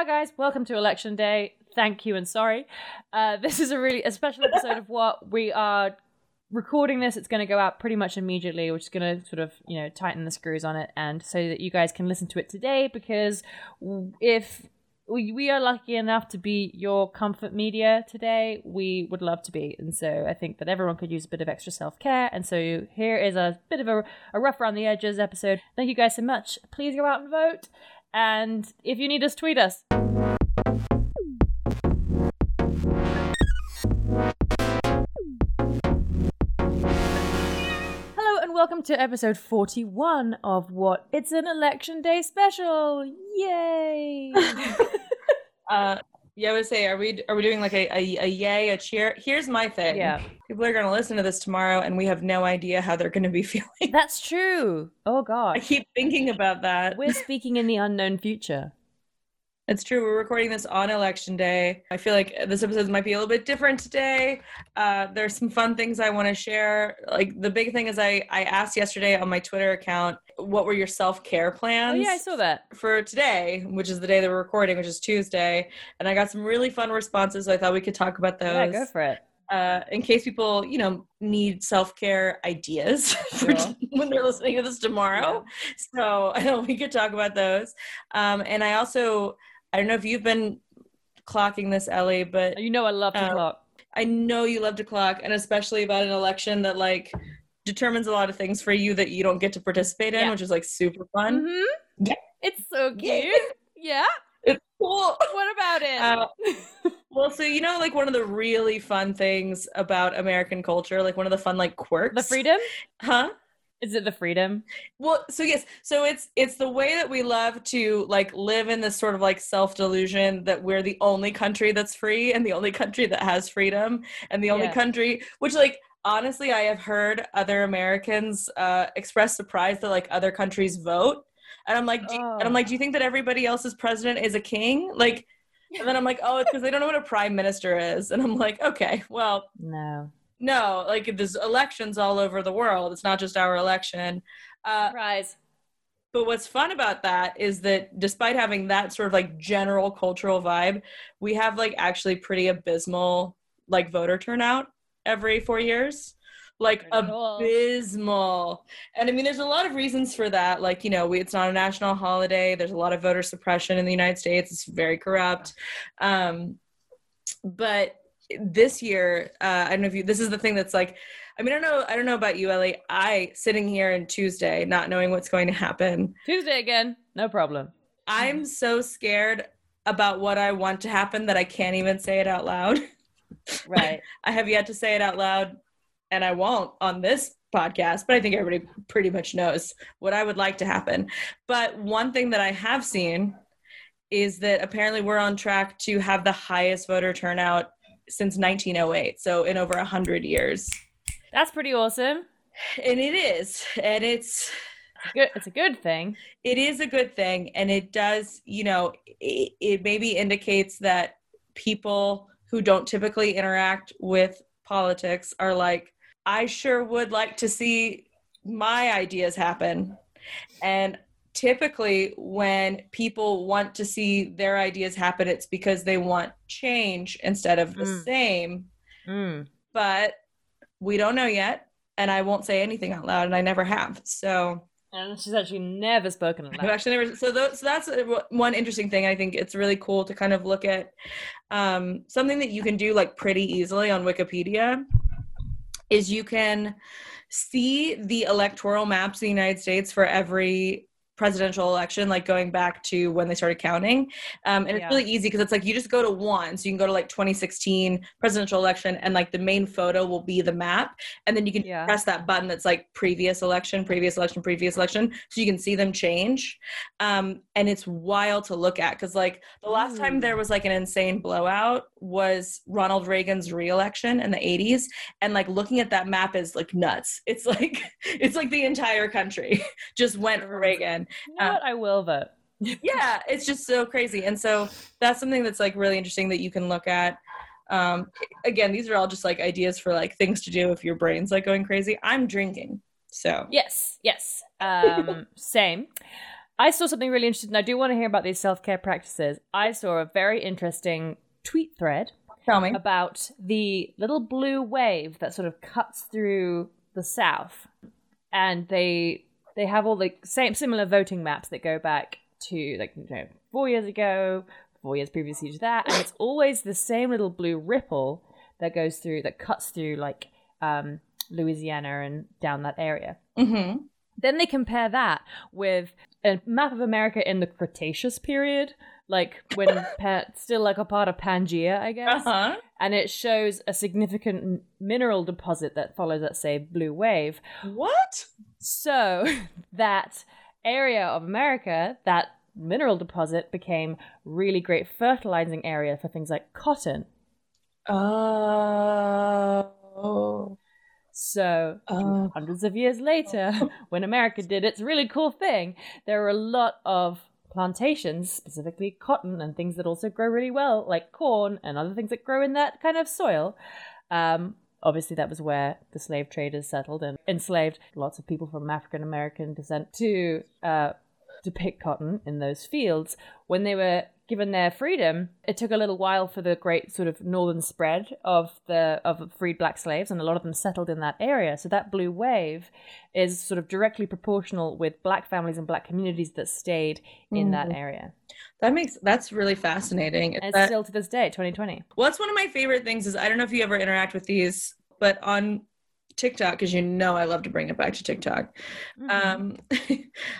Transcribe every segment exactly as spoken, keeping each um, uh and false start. Hi guys, welcome to Election Day. Thank you and sorry. Uh, this is a really a special episode of what we are recording this. It's going to go out pretty much immediately. We're just going to sort of, you know, tighten the screws on it, and so that you guys can listen to it today. Because if we, we are lucky enough to be your comfort media today, we would love to be. And so I think that everyone could use a bit of extra self-care. And so here is a bit of a, a rough around the edges episode. Thank you guys so much. Please go out and vote. And if you need us, tweet us. Hello and welcome to episode forty-one of What? It's an Election Day Special. Yay! uh, yeah, I would say, are we are we doing like a, a, a yay, a cheer? Here's my thing. Yeah. People are going to listen to this tomorrow and we have no idea how they're going to be feeling. That's true. Oh, God. I keep thinking about that. We're speaking in the unknown future. It's true. We're recording this on Election Day. I feel like this episode might be a little bit different today. Uh, there's some fun things I want to share. Like the big thing is I, I asked yesterday on my Twitter account, what were your self-care plans? Oh, yeah, I saw that. For today, which is the day that we're recording, which is Tuesday. And I got some really fun responses. So I thought we could talk about those. Yeah, go for it. Uh, in case people, you know, need self-care ideas for sure. When they're listening to this tomorrow. So I know we could talk about those. Um, and I also, I don't know if you've been clocking this, Ellie, but... You know I love to um, clock. I know you love to clock, and especially about an election that, like, determines a lot of things for you that you don't get to participate in, yeah. Which is, like, super fun. Mm-hmm. Yeah. It's so cute. Yeah. It's cool. What about it? Uh, well, so, you know, like, one of the really fun things about American culture, like, one of the fun, like, quirks. The freedom? Huh? Is it the freedom? Well, so yes. So it's it's the way that we love to, like, live in this sort of, like, self-delusion that we're the only country that's free and the only country that has freedom and the only yeah. country, which, like, honestly, I have heard other Americans uh, express surprise that, like, other countries vote. And I'm like, do you, oh. and I'm like, do you think that everybody else's president is a king? Like, and then I'm like, oh, it's because they don't know what a prime minister is. And I'm like, okay, well. No. No, like, there's elections all over the world. It's not just our election. Uh, Surprise. But what's fun about that is that despite having that sort of, like, general cultural vibe, we have, like, actually pretty abysmal, like, voter turnout every four years. Like, abysmal. And I mean, there's a lot of reasons for that. Like, you know, we, it's not a national holiday. There's a lot of voter suppression in the United States. It's very corrupt. Um, but... This year, uh, I don't know if you, this is the thing that's like, I mean, I don't know, I don't know about you, Ellie. I, sitting here on Tuesday, not knowing what's going to happen. Tuesday again, no problem. I'm so scared about what I want to happen that I can't even say it out loud. Right. I have yet to say it out loud, and I won't on this podcast, but I think everybody pretty much knows what I would like to happen. But one thing that I have seen is that apparently we're on track to have the highest voter turnout since nineteen oh eight, so in over one hundred years. That's pretty awesome. And it is. And it's... It's a good, it's a good thing. It is a good thing. And it does, you know, it, it maybe indicates that people who don't typically interact with politics are like, I sure would like to see my ideas happen. And typically when people want to see their ideas happen, it's because they want change instead of the mm. same. Mm. But we don't know yet, and I won't say anything out loud, and I never have. So and she's actually never spoken about. I've actually never. So, th- so that's a, one interesting thing. I think it's really cool to kind of look at um, something that you can do, like, pretty easily on Wikipedia. Is you can see the electoral maps of the United States for every presidential election, like, going back to when they started counting. Um, and yeah. It's really easy because it's like you just go to one. So you can go to, like, twenty sixteen presidential election, and, like, the main photo will be the map. And then you can yeah. press that button that's like previous election, previous election, previous election. So you can see them change. Um, and it's wild to look at because, like, the last Ooh. time there was, like, an insane blowout was Ronald Reagan's reelection in the eighties. And, like, looking at that map is, like, nuts. It's like, it's like the entire country just went for Reagan. You know what? Um, I will vote. Yeah, it's just so crazy. And so that's something that's, like, really interesting that you can look at. Um, again, these are all just, like, ideas for, like, things to do if your brain's, like, going crazy. I'm drinking, so. Yes, yes. Um, same. I saw something really interesting, and I do want to hear about these self-care practices. I saw a very interesting tweet thread about the little blue wave that sort of cuts through the South. And they they have all the same similar voting maps that go back to, like, you know, four years ago, four years previously to that. And it's always the same little blue ripple that goes through, that cuts through, like, um, Louisiana and down that area. Mm-hmm. Then they compare that with a map of America in the Cretaceous period, like when pa- still like a part of Pangaea, I guess. Uh-huh. And it shows a significant mineral deposit that follows that, say, blue wave. What? So that area of America, that mineral deposit became really great fertilizing area for things like cotton. Oh. So oh. hundreds of years later, when America did its really cool thing, there were a lot of plantations, specifically cotton and things that also grow really well, like corn and other things that grow in that kind of soil. Um, obviously, that was where the slave traders settled and enslaved lots of people from African-American descent to, uh, to pick cotton in those fields. When they were given their freedom, it took a little while for the great sort of northern spread of the of freed black slaves, and a lot of them settled in that area. So that blue wave is sort of directly proportional with black families and black communities that stayed in mm. that area. That makes that's really fascinating. And it's that, still to this day, twenty twenty. Well, that's one of my favorite things is, I don't know if you ever interact with these, but on TikTok, because you know I love to bring it back to TikTok. Mm-hmm. Um,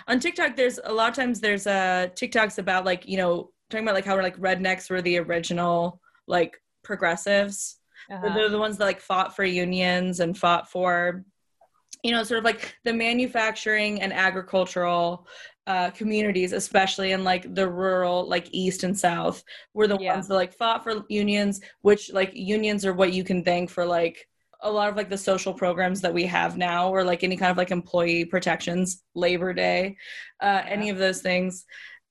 on TikTok, there's a lot of times there's uh, TikToks about, like, you know, talking about like how we're like rednecks were the original like progressives. Uh-huh. They're the ones that like fought for unions and fought for, you know, sort of like the manufacturing and agricultural uh, communities, especially in like the rural, like East and South, were the yeah. ones that like fought for unions, which like unions are what you can thank for like a lot of like the social programs that we have now, or like any kind of like employee protections, Labor Day, uh, yeah. any of those things.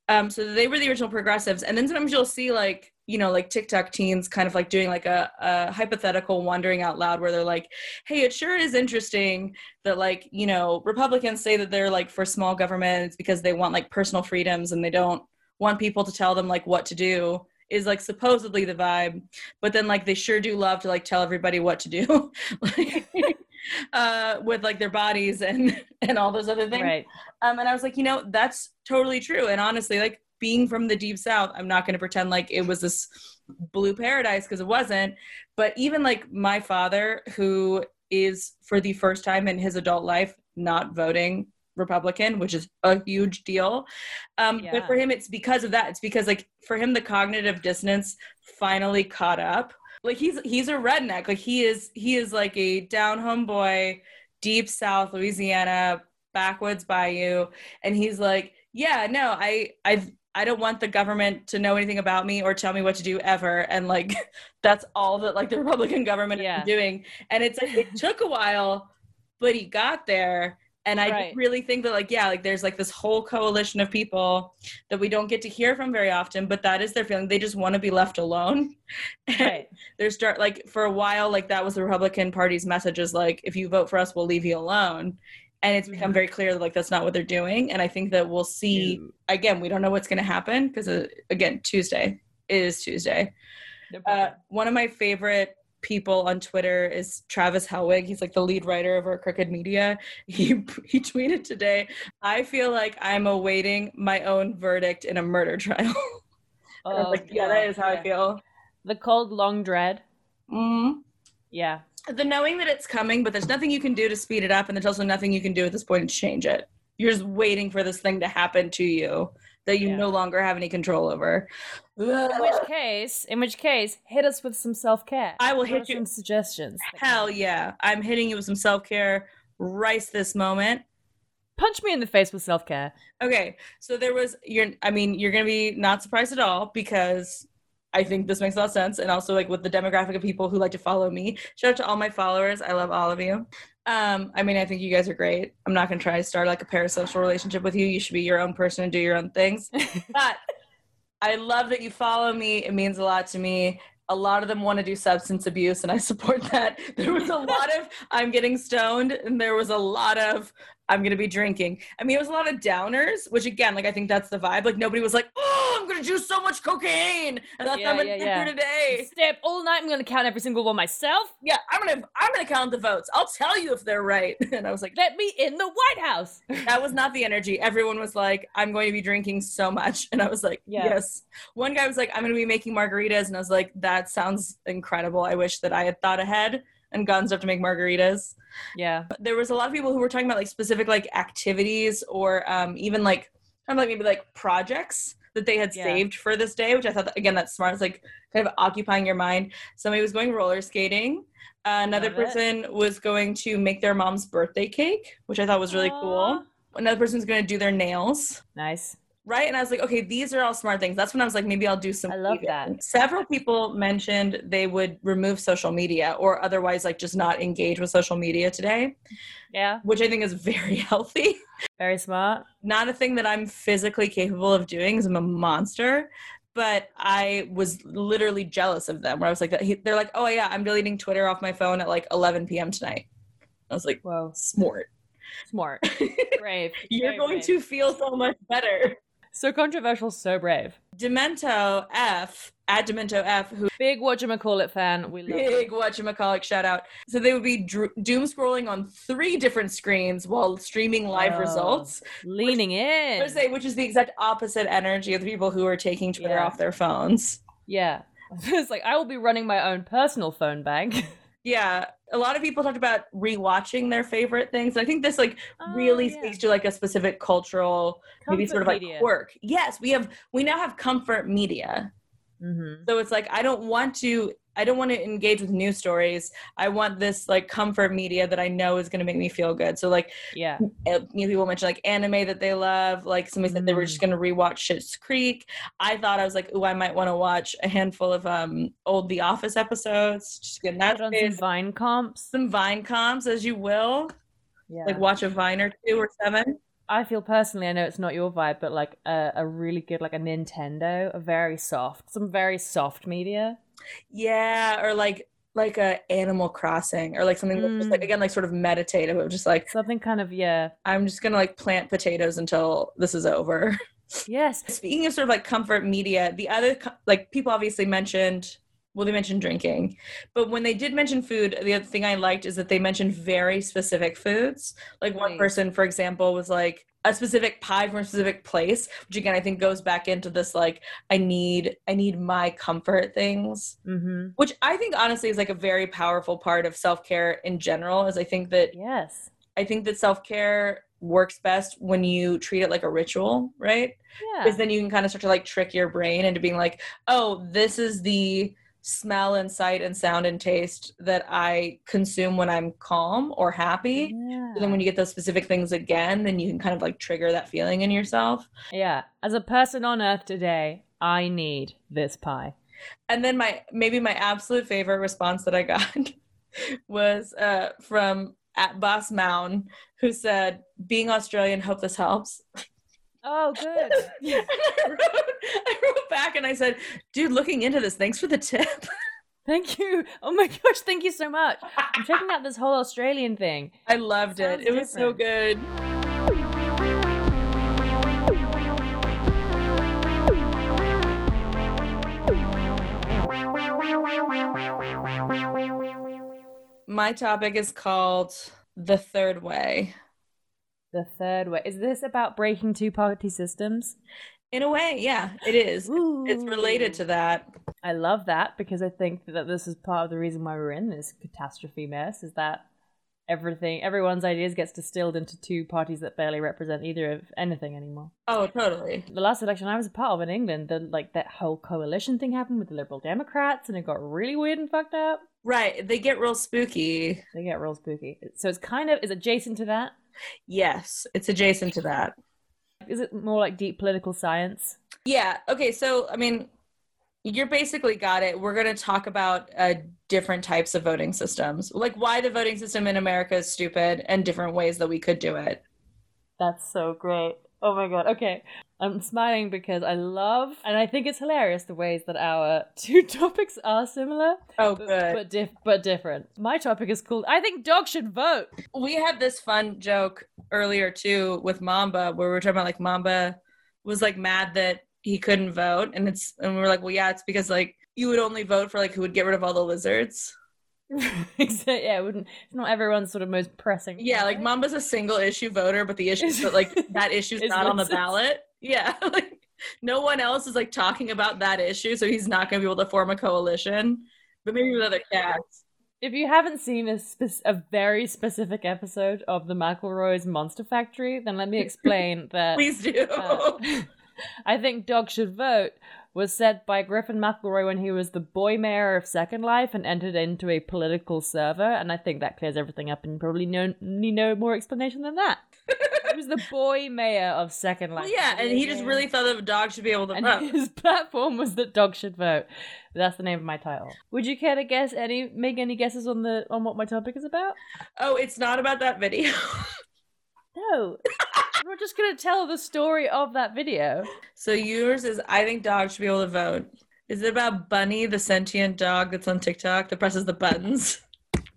Um, so they were the original progressives. And then sometimes you'll see like, you know, like TikTok teens kind of like doing like a, a hypothetical wondering out loud where they're like, hey, it sure is interesting that like, you know, Republicans say that they're like for small governments because they want like personal freedoms and they don't want people to tell them like what to do, is like supposedly the vibe. But then like they sure do love to like tell everybody what to do like, uh, with like their bodies and, and all those other things. Right. Um, and I was like, you know, that's totally true. And honestly, like being from the deep South, I'm not going to pretend like it was this blue paradise because it wasn't. But even like my father, who is for the first time in his adult life not voting Republican, which is a huge deal. Um, yeah. But for him, it's because of that. It's because like for him, the cognitive dissonance finally caught up. Like he's, he's a redneck. Like he is, he is like a down home boy, deep South Louisiana, backwoods bayou. And he's like, yeah, no, I, I've, I don't want the government to know anything about me or tell me what to do ever. And like, that's all that like the Republican government yeah. is doing. And it's like, it took a while, but he got there. And I right. really think that like, yeah, like there's like this whole coalition of people that we don't get to hear from very often, but that is their feeling. They just want to be left alone. Right. They're start like for a while, like that was the Republican Party's message is like, if you vote for us, we'll leave you alone. And it's become very clear that like, that's not what they're doing. And I think that we'll see, again, we don't know what's going to happen because uh, again, Tuesday is Tuesday. No uh, one of my favorite people on Twitter is Travis Helwig. He's like the lead writer of our Crooked Media. He he tweeted today, I feel like I'm awaiting my own verdict in a murder trial. Oh, I was like, yeah, yeah, that is how yeah. I feel. The cold, long dread. Mm-hmm. Yeah. The knowing that it's coming, but there's nothing you can do to speed it up, and there's also nothing you can do at this point to change it. You're just waiting for this thing to happen to you that you yeah. no longer have any control over. In which case, in which case, hit us with some self-care. I will hit you with some suggestions. Hell yeah. I'm hitting you with some self-care right this moment. Punch me in the face with self-care. Okay. So there was, you're, I mean, you're going to be not surprised at all because I think this makes a lot of sense. And also like with the demographic of people who like to follow me, shout out to all my followers. I love all of you. Um, I mean, I think you guys are great. I'm not going to try to start like a parasocial relationship with you. You should be your own person and do your own things. But I love that you follow me. It means a lot to me. A lot of them want to do substance abuse, and I support that. There was a lot of I'm getting stoned, and there was a lot of I'm going to be drinking. I mean, it was a lot of downers, which again, like, I think that's the vibe. Like, nobody was like, oh, I'm going to do so much cocaine. And that's yeah, how I'm going to do today. Step all night. I'm going to count every single one myself. Yeah. I'm going to, I'm going to count the votes. I'll tell you if they're right. And I was like, let me in the White House. That was not the energy. Everyone was like, I'm going to be drinking so much. And I was like, yeah. yes. One guy was like, I'm going to be making margaritas. And I was like, that sounds incredible. I wish that I had thought ahead and gotten stuff to make margaritas. Yeah. There was a lot of people who were talking about like specific like activities or um, even like, kind of like maybe like projects that they had yeah. saved for this day, which I thought, that, again, that's smart. It's like kind of occupying your mind. Somebody was going roller skating. Uh, another person was going to make their mom's birthday cake, which I thought was really Aww. cool. Another person was going to do their nails. Nice. Right? And I was like, okay, these are all smart things. That's when I was like, maybe I'll do some. I love that. Several people mentioned they would remove social media or otherwise like just not engage with social media today. Yeah. Which I think is very healthy. Very smart. Not a thing that I'm physically capable of doing because I'm a monster. But I was literally jealous of them where I was like, they're like, oh yeah, I'm deleting Twitter off my phone at like eleven p.m. tonight. I was like, whoa, smart. Smart. Brave. You're Very going brave. to feel so much better. So controversial, so brave. Demento F, at Demento F, who big whatchamacallit fan, we love big whatchamacallit shout out. So they would be dr- doom scrolling on three different screens while streaming live oh, results, leaning which, in, which, they, which is the exact opposite energy of the people who are taking Twitter yeah. off their phones. Yeah, it's like I will be running my own personal phone bank. Yeah, a lot of people talked about rewatching their favorite things. I think this like oh, really yeah. speaks to like a specific cultural, comfort maybe sort of like media. quirk. Yes, we have we now have comfort media. Mm-hmm. So it's like I don't want to I don't want to engage with news stories. I want this like comfort media that I know is going to make me feel good. So like yeah, people mentioned like anime that they love. Like somebody said mm. they were just going to rewatch Shit's Creek. I thought I was like, oh, I might want to watch a handful of um old The Office episodes. Just get that on some Vine comps, some Vine comps as you will. Yeah, like watch a Vine or two or seven. I feel personally, I know it's not your vibe, but like a, a really good, like a Nintendo, a very soft, some very soft media. Yeah, or like like a Animal Crossing or like something mm. that's just like again like sort of meditative of just like something kind of yeah I'm just gonna like plant potatoes until this is over. Yes. Speaking of sort of like comfort media, the other like people obviously mentioned well they mentioned drinking, but when they did mention food, the other thing I liked is that they mentioned very specific foods. Like one right. person, for example, was like a specific pie from a specific place, which again, I think goes back into this, like, I need, I need my comfort things, mm-hmm. which I think honestly is like a very powerful part of self-care in general is I think that, yes, I think that self-care works best when you treat it like a ritual, right? Yeah. Because then you can kind of start to like trick your brain into being like, oh, this is the smell and sight and sound and taste that I consume when I'm calm or happy. Yeah. So then when you get those specific things again, then you can kind of like trigger that feeling in yourself. Yeah. As a person on earth today, I need this pie. And then my, maybe my absolute favorite response that I got was uh, from at Boss Mound, who said, being Australian, hope this helps. Oh, good. Yeah. I, wrote, I wrote back and I said, dude, looking into this, thanks for the tip. Thank you. Oh my gosh, thank you so much. I'm checking out this whole Australian thing. I loved it. It, it was so good. My topic is called The Third Way. The third way. Is this about breaking two-party systems? In a way, yeah, it is. Ooh. It's related to that. I love that because I think that this is part of the reason why we're in this catastrophe mess is that everything, everyone's ideas gets distilled into two parties that barely represent either of anything anymore. Oh, totally. The last election I was a part of in England, the, like that whole coalition thing happened with the Liberal Democrats and it got really weird and fucked up. Right. They get real spooky. They get real spooky. So it's kind of, is adjacent to that? Yes, it's adjacent to that. Is it more like deep political science? Yeah. Okay. So, I mean, you're basically got it. We're going to talk about uh, different types of voting systems, like why the voting system in America is stupid and different ways that we could do it. That's so great. Oh my God. Okay. I'm smiling because I love, and I think it's hilarious, the ways that our two topics are similar. Oh, good. But, but, dif- but different. My topic is called, I think dogs should vote. We had this fun joke earlier, too, with Mamba, where we were talking about, like, Mamba was, like, mad that he couldn't vote. And it's and we were like, well, yeah, it's because, like, you would only vote for, like, who would get rid of all the lizards. Exactly. Yeah, it wouldn't, it's not everyone's sort of most pressing. Yeah, like, Mamba's a single issue voter, but the issue is that, like, that issue's not on the ballot. Yeah, like, no one else is, like, talking about that issue, so he's not going to be able to form a coalition, but maybe with other cats. If you haven't seen a, spe- a very specific episode of the McElroy's Monster Factory, then let me explain that. Please do. Uh, I think dogs should vote was said by Griffin McElroy when he was the boy mayor of Second Life and entered into a political server, and I think that clears everything up, and probably no need no more explanation than that. He was the boy mayor of Second Life. Well, yeah, and he just really thought that a dog should be able to and vote. His platform was that dogs should vote. That's the name of my title. Would you care to guess any? Make any guesses on the on what my topic is about? Oh, it's not about that video. No. We're just going to tell the story of that video. So yours is, I think dogs should be able to vote. Is it about Bunny, the sentient dog that's on TikTok that presses the buttons?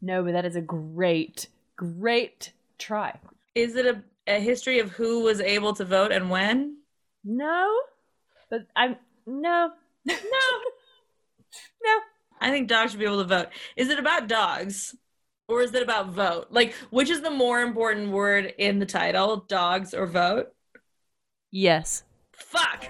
No, but that is a great, great try. Is it a, a history of who was able to vote and when? No. But I'm, no. No. No. I think dogs should be able to vote. Is it about dogs? Or is it about vote? Like, which is the more important word in the title, dogs or vote? Yes. Fuck!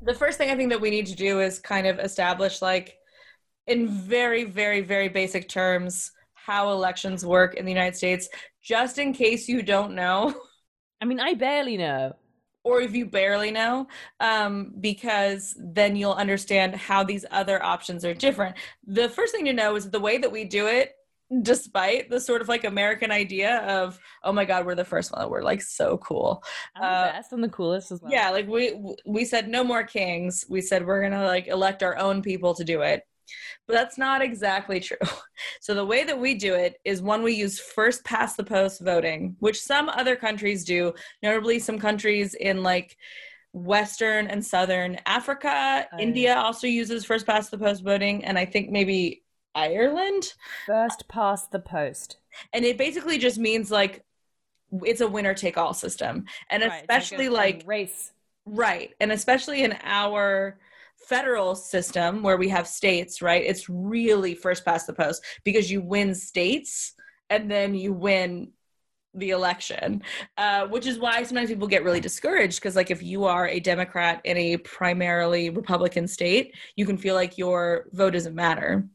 The first thing I think that we need to do is kind of establish, like, in very, very, very basic terms, how elections work in the United States, just in case you don't know. I mean, I barely know. Or if you barely know, um, because then you'll understand how these other options are different. The first thing to know is the way that we do it, despite the sort of, like, American idea of, oh my God, we're the first one. We're, like, so cool. I'm uh, the best and the coolest as well. Yeah, like, we we said no more kings. We said we're going to, like, elect our own people to do it. But that's not exactly true. So the way that we do it is one we use first past the post voting, which some other countries do, notably some countries in, like, Western and Southern Africa. Uh, India also uses first past the post voting, and I think maybe Ireland. First past the post. And it basically just means, like, it's a winner take all system. And right, especially like, like race. Right. And especially in our federal system where we have states, right? It's really first past the post because you win states and then you win the election, uh, which is why sometimes people get really discouraged because, like, if you are a Democrat in a primarily Republican state, you can feel like your vote doesn't matter.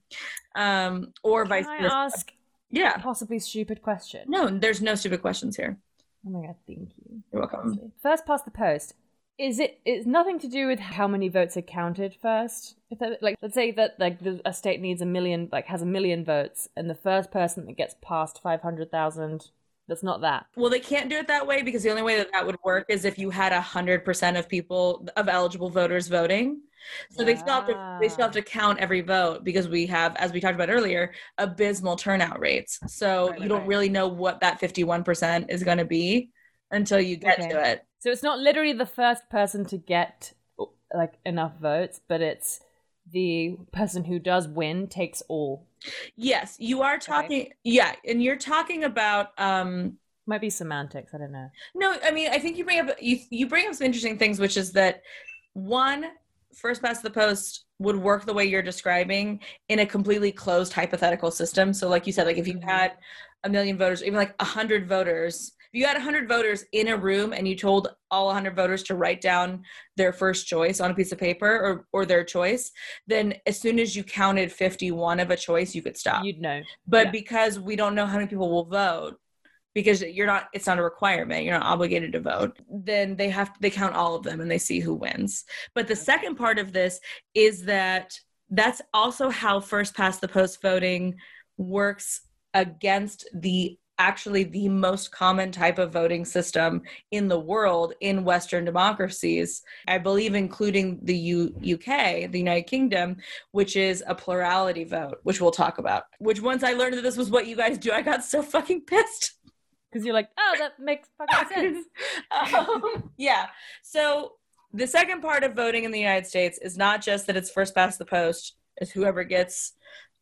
Um, or can vice versa. I ask yeah. a possibly stupid question? No, there's no stupid questions here. Oh my God, thank you. You're welcome. First past the post. Is it? It's nothing to do with how many votes are counted first. If that, like, let's say that like the, a state needs a million, like has a million votes, and the first person that gets past five hundred thousand, that's not that. Well, they can't do it that way because the only way that that would work is if you had a hundred percent of people of eligible voters voting. So yeah. they still have to they still have to count every vote because we have, as we talked about earlier, abysmal turnout rates. So right, you don't right. really know what that fifty-one percent is going to be until you get okay. to it. So it's not literally the first person to get, like, enough votes, but it's the person who does win takes all. Yes, you are talking, okay. yeah, and you're talking about... Um, might be semantics, I don't know. No, I mean, I think you bring up you, you bring up some interesting things, which is that, one, first past the post would work the way you're describing in a completely closed hypothetical system. So like you said, like if you had a million voters, even like one hundred voters... If you had one hundred voters in a room and you told all one hundred voters to write down their first choice on a piece of paper or, or their choice, then as soon as you counted fifty-one of a choice, you could stop. You'd know. But yeah. because we don't know how many people will vote, because you're not, it's not a requirement, you're not obligated to vote, then they have to, they count all of them and they see who wins. But the second part of this is that that's also how first past the post voting works against the actually the most common type of voting system in the world in Western democracies, I believe, including the U- UK, the United Kingdom, which is a plurality vote, which we'll talk about. Which once I learned that this was what you guys do, I got so fucking pissed. Because you're like, oh, that makes fucking sense. um, yeah. So the second part of voting in the United States is not just that it's first past the post, it's whoever gets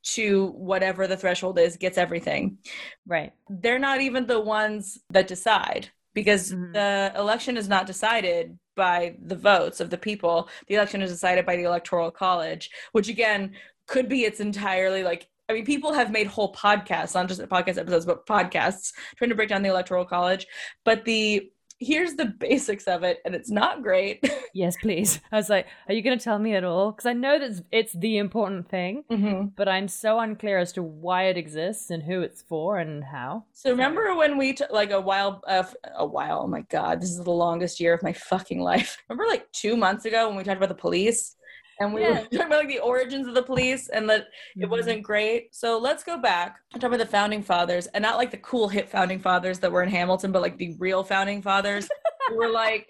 to whatever the threshold is, gets everything. Right. They're not even the ones that decide, because mm-hmm. the election is not decided by the votes of the people. The election is decided by the Electoral College, which again, could be its entirely like, I mean, people have made whole podcasts, not just podcast episodes, but podcasts, trying to break down the Electoral College. But the here's the basics of it, and it's not great. Yes, please. I was like, are you going to tell me at all? Because I know that it's the important thing, mm-hmm. but I'm so unclear as to why it exists and who it's for and how. So remember when we, t- like a while, uh, a while, oh my God, this is the longest year of my fucking life. Remember like two months ago when we talked about the police? And we yeah. were talking about like the origins of the police and that mm-hmm. it wasn't great. So let's go back and talk about the founding fathers, and not like the cool hip founding fathers that were in Hamilton, but like the real founding fathers who were like,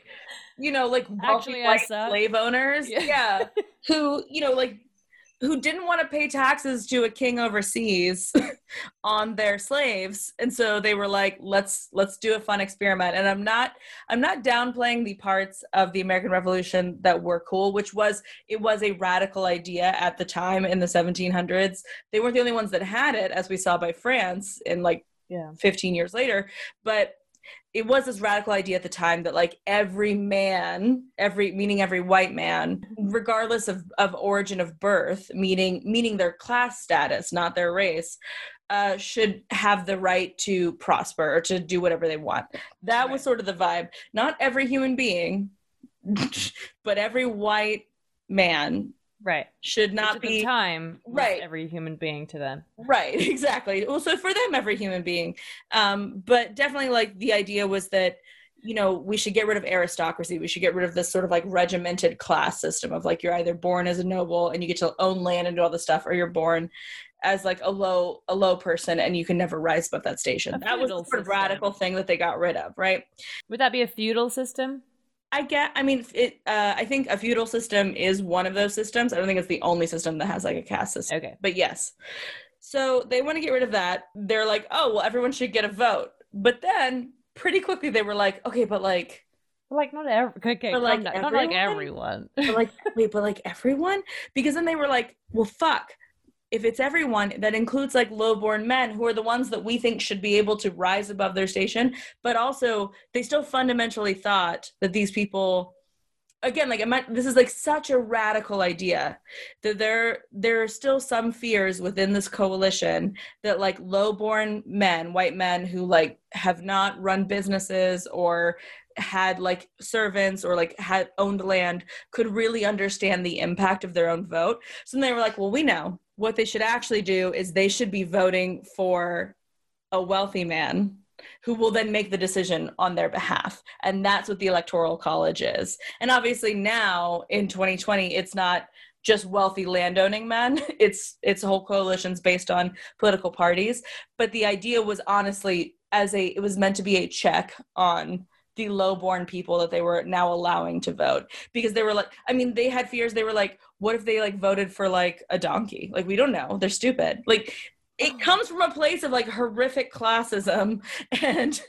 you know, like actually white slave owners. Yeah. yeah. Who, you know, like who didn't want to pay taxes to a king overseas on their slaves. And so they were like, let's, let's do a fun experiment. And I'm not, I'm not downplaying the parts of the American Revolution that were cool, which was, it was a radical idea at the time in the seventeen hundreds. They weren't the only ones that had it, as we saw by France in like yeah. fifteen years later, but it was this radical idea at the time that like every man, every meaning every white man, regardless of, of origin of birth, meaning meaning their class status, not their race, uh, should have the right to prosper or to do whatever they want. That right. was sort of the vibe. Not every human being, but every white man. Right. Should not be. At the time, right. every human being to them. Right, exactly. Well, so for them, every human being. Um, but definitely, like, the idea was that, you know, we should get rid of aristocracy. We should get rid of this sort of, like, regimented class system of, like, you're either born as a noble and you get to own land and do all this stuff, or you're born as, like, a low a low person and you can never rise above that station. A that was the sort of radical thing that they got rid of, right? Would that be a feudal system? I get, I mean, it, uh, I think a feudal system is one of those systems. I don't think it's the only system that has like a caste system. Okay. But yes. So they want to get rid of that. They're like, oh, well, everyone should get a vote. But then pretty quickly they were like, okay, but like. Like not, ev- okay, but like not, not like everyone. But like, wait, but like everyone? Because then they were like, well, fuck. If it's everyone, that includes like low-born men who are the ones that we think should be able to rise above their station. But also they still fundamentally thought that these people, again, like this is like such a radical idea that there, there are still some fears within this coalition that like low-born men, white men who like have not run businesses or had like servants or like had owned land could really understand the impact of their own vote. So then they were like, well, we know. What they should actually do is they should be voting for a wealthy man who will then make the decision on their behalf. And that's what the Electoral College is. And obviously now in twenty twenty, it's not just wealthy landowning men. It's it's whole coalitions based on political parties. But the idea was honestly as a, it was meant to be a check on the low-born people that they were now allowing to vote, because they were like, I mean, they had fears. They were like, what if they like voted for like a donkey? Like, we don't know. They're stupid. Like it comes from a place of like horrific classism and,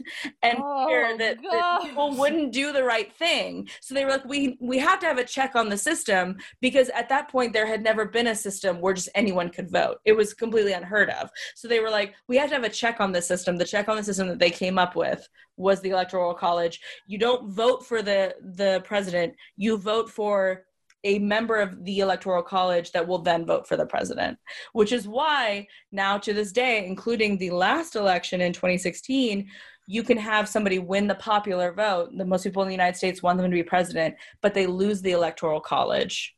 and oh, fear that, that people wouldn't do the right thing. So they were like, we, we have to have a check on the system, because at that point there had never been a system where just anyone could vote. It was completely unheard of. So they were like, we have to have a check on this system. The check on the system that they came up with was the Electoral College. You don't vote for the, the president. You vote for a member of the Electoral College that will then vote for the president, which is why now to this day, including the last election in twenty sixteen, you can have somebody win the popular vote. The most people in the United States want them to be president, but they lose the Electoral College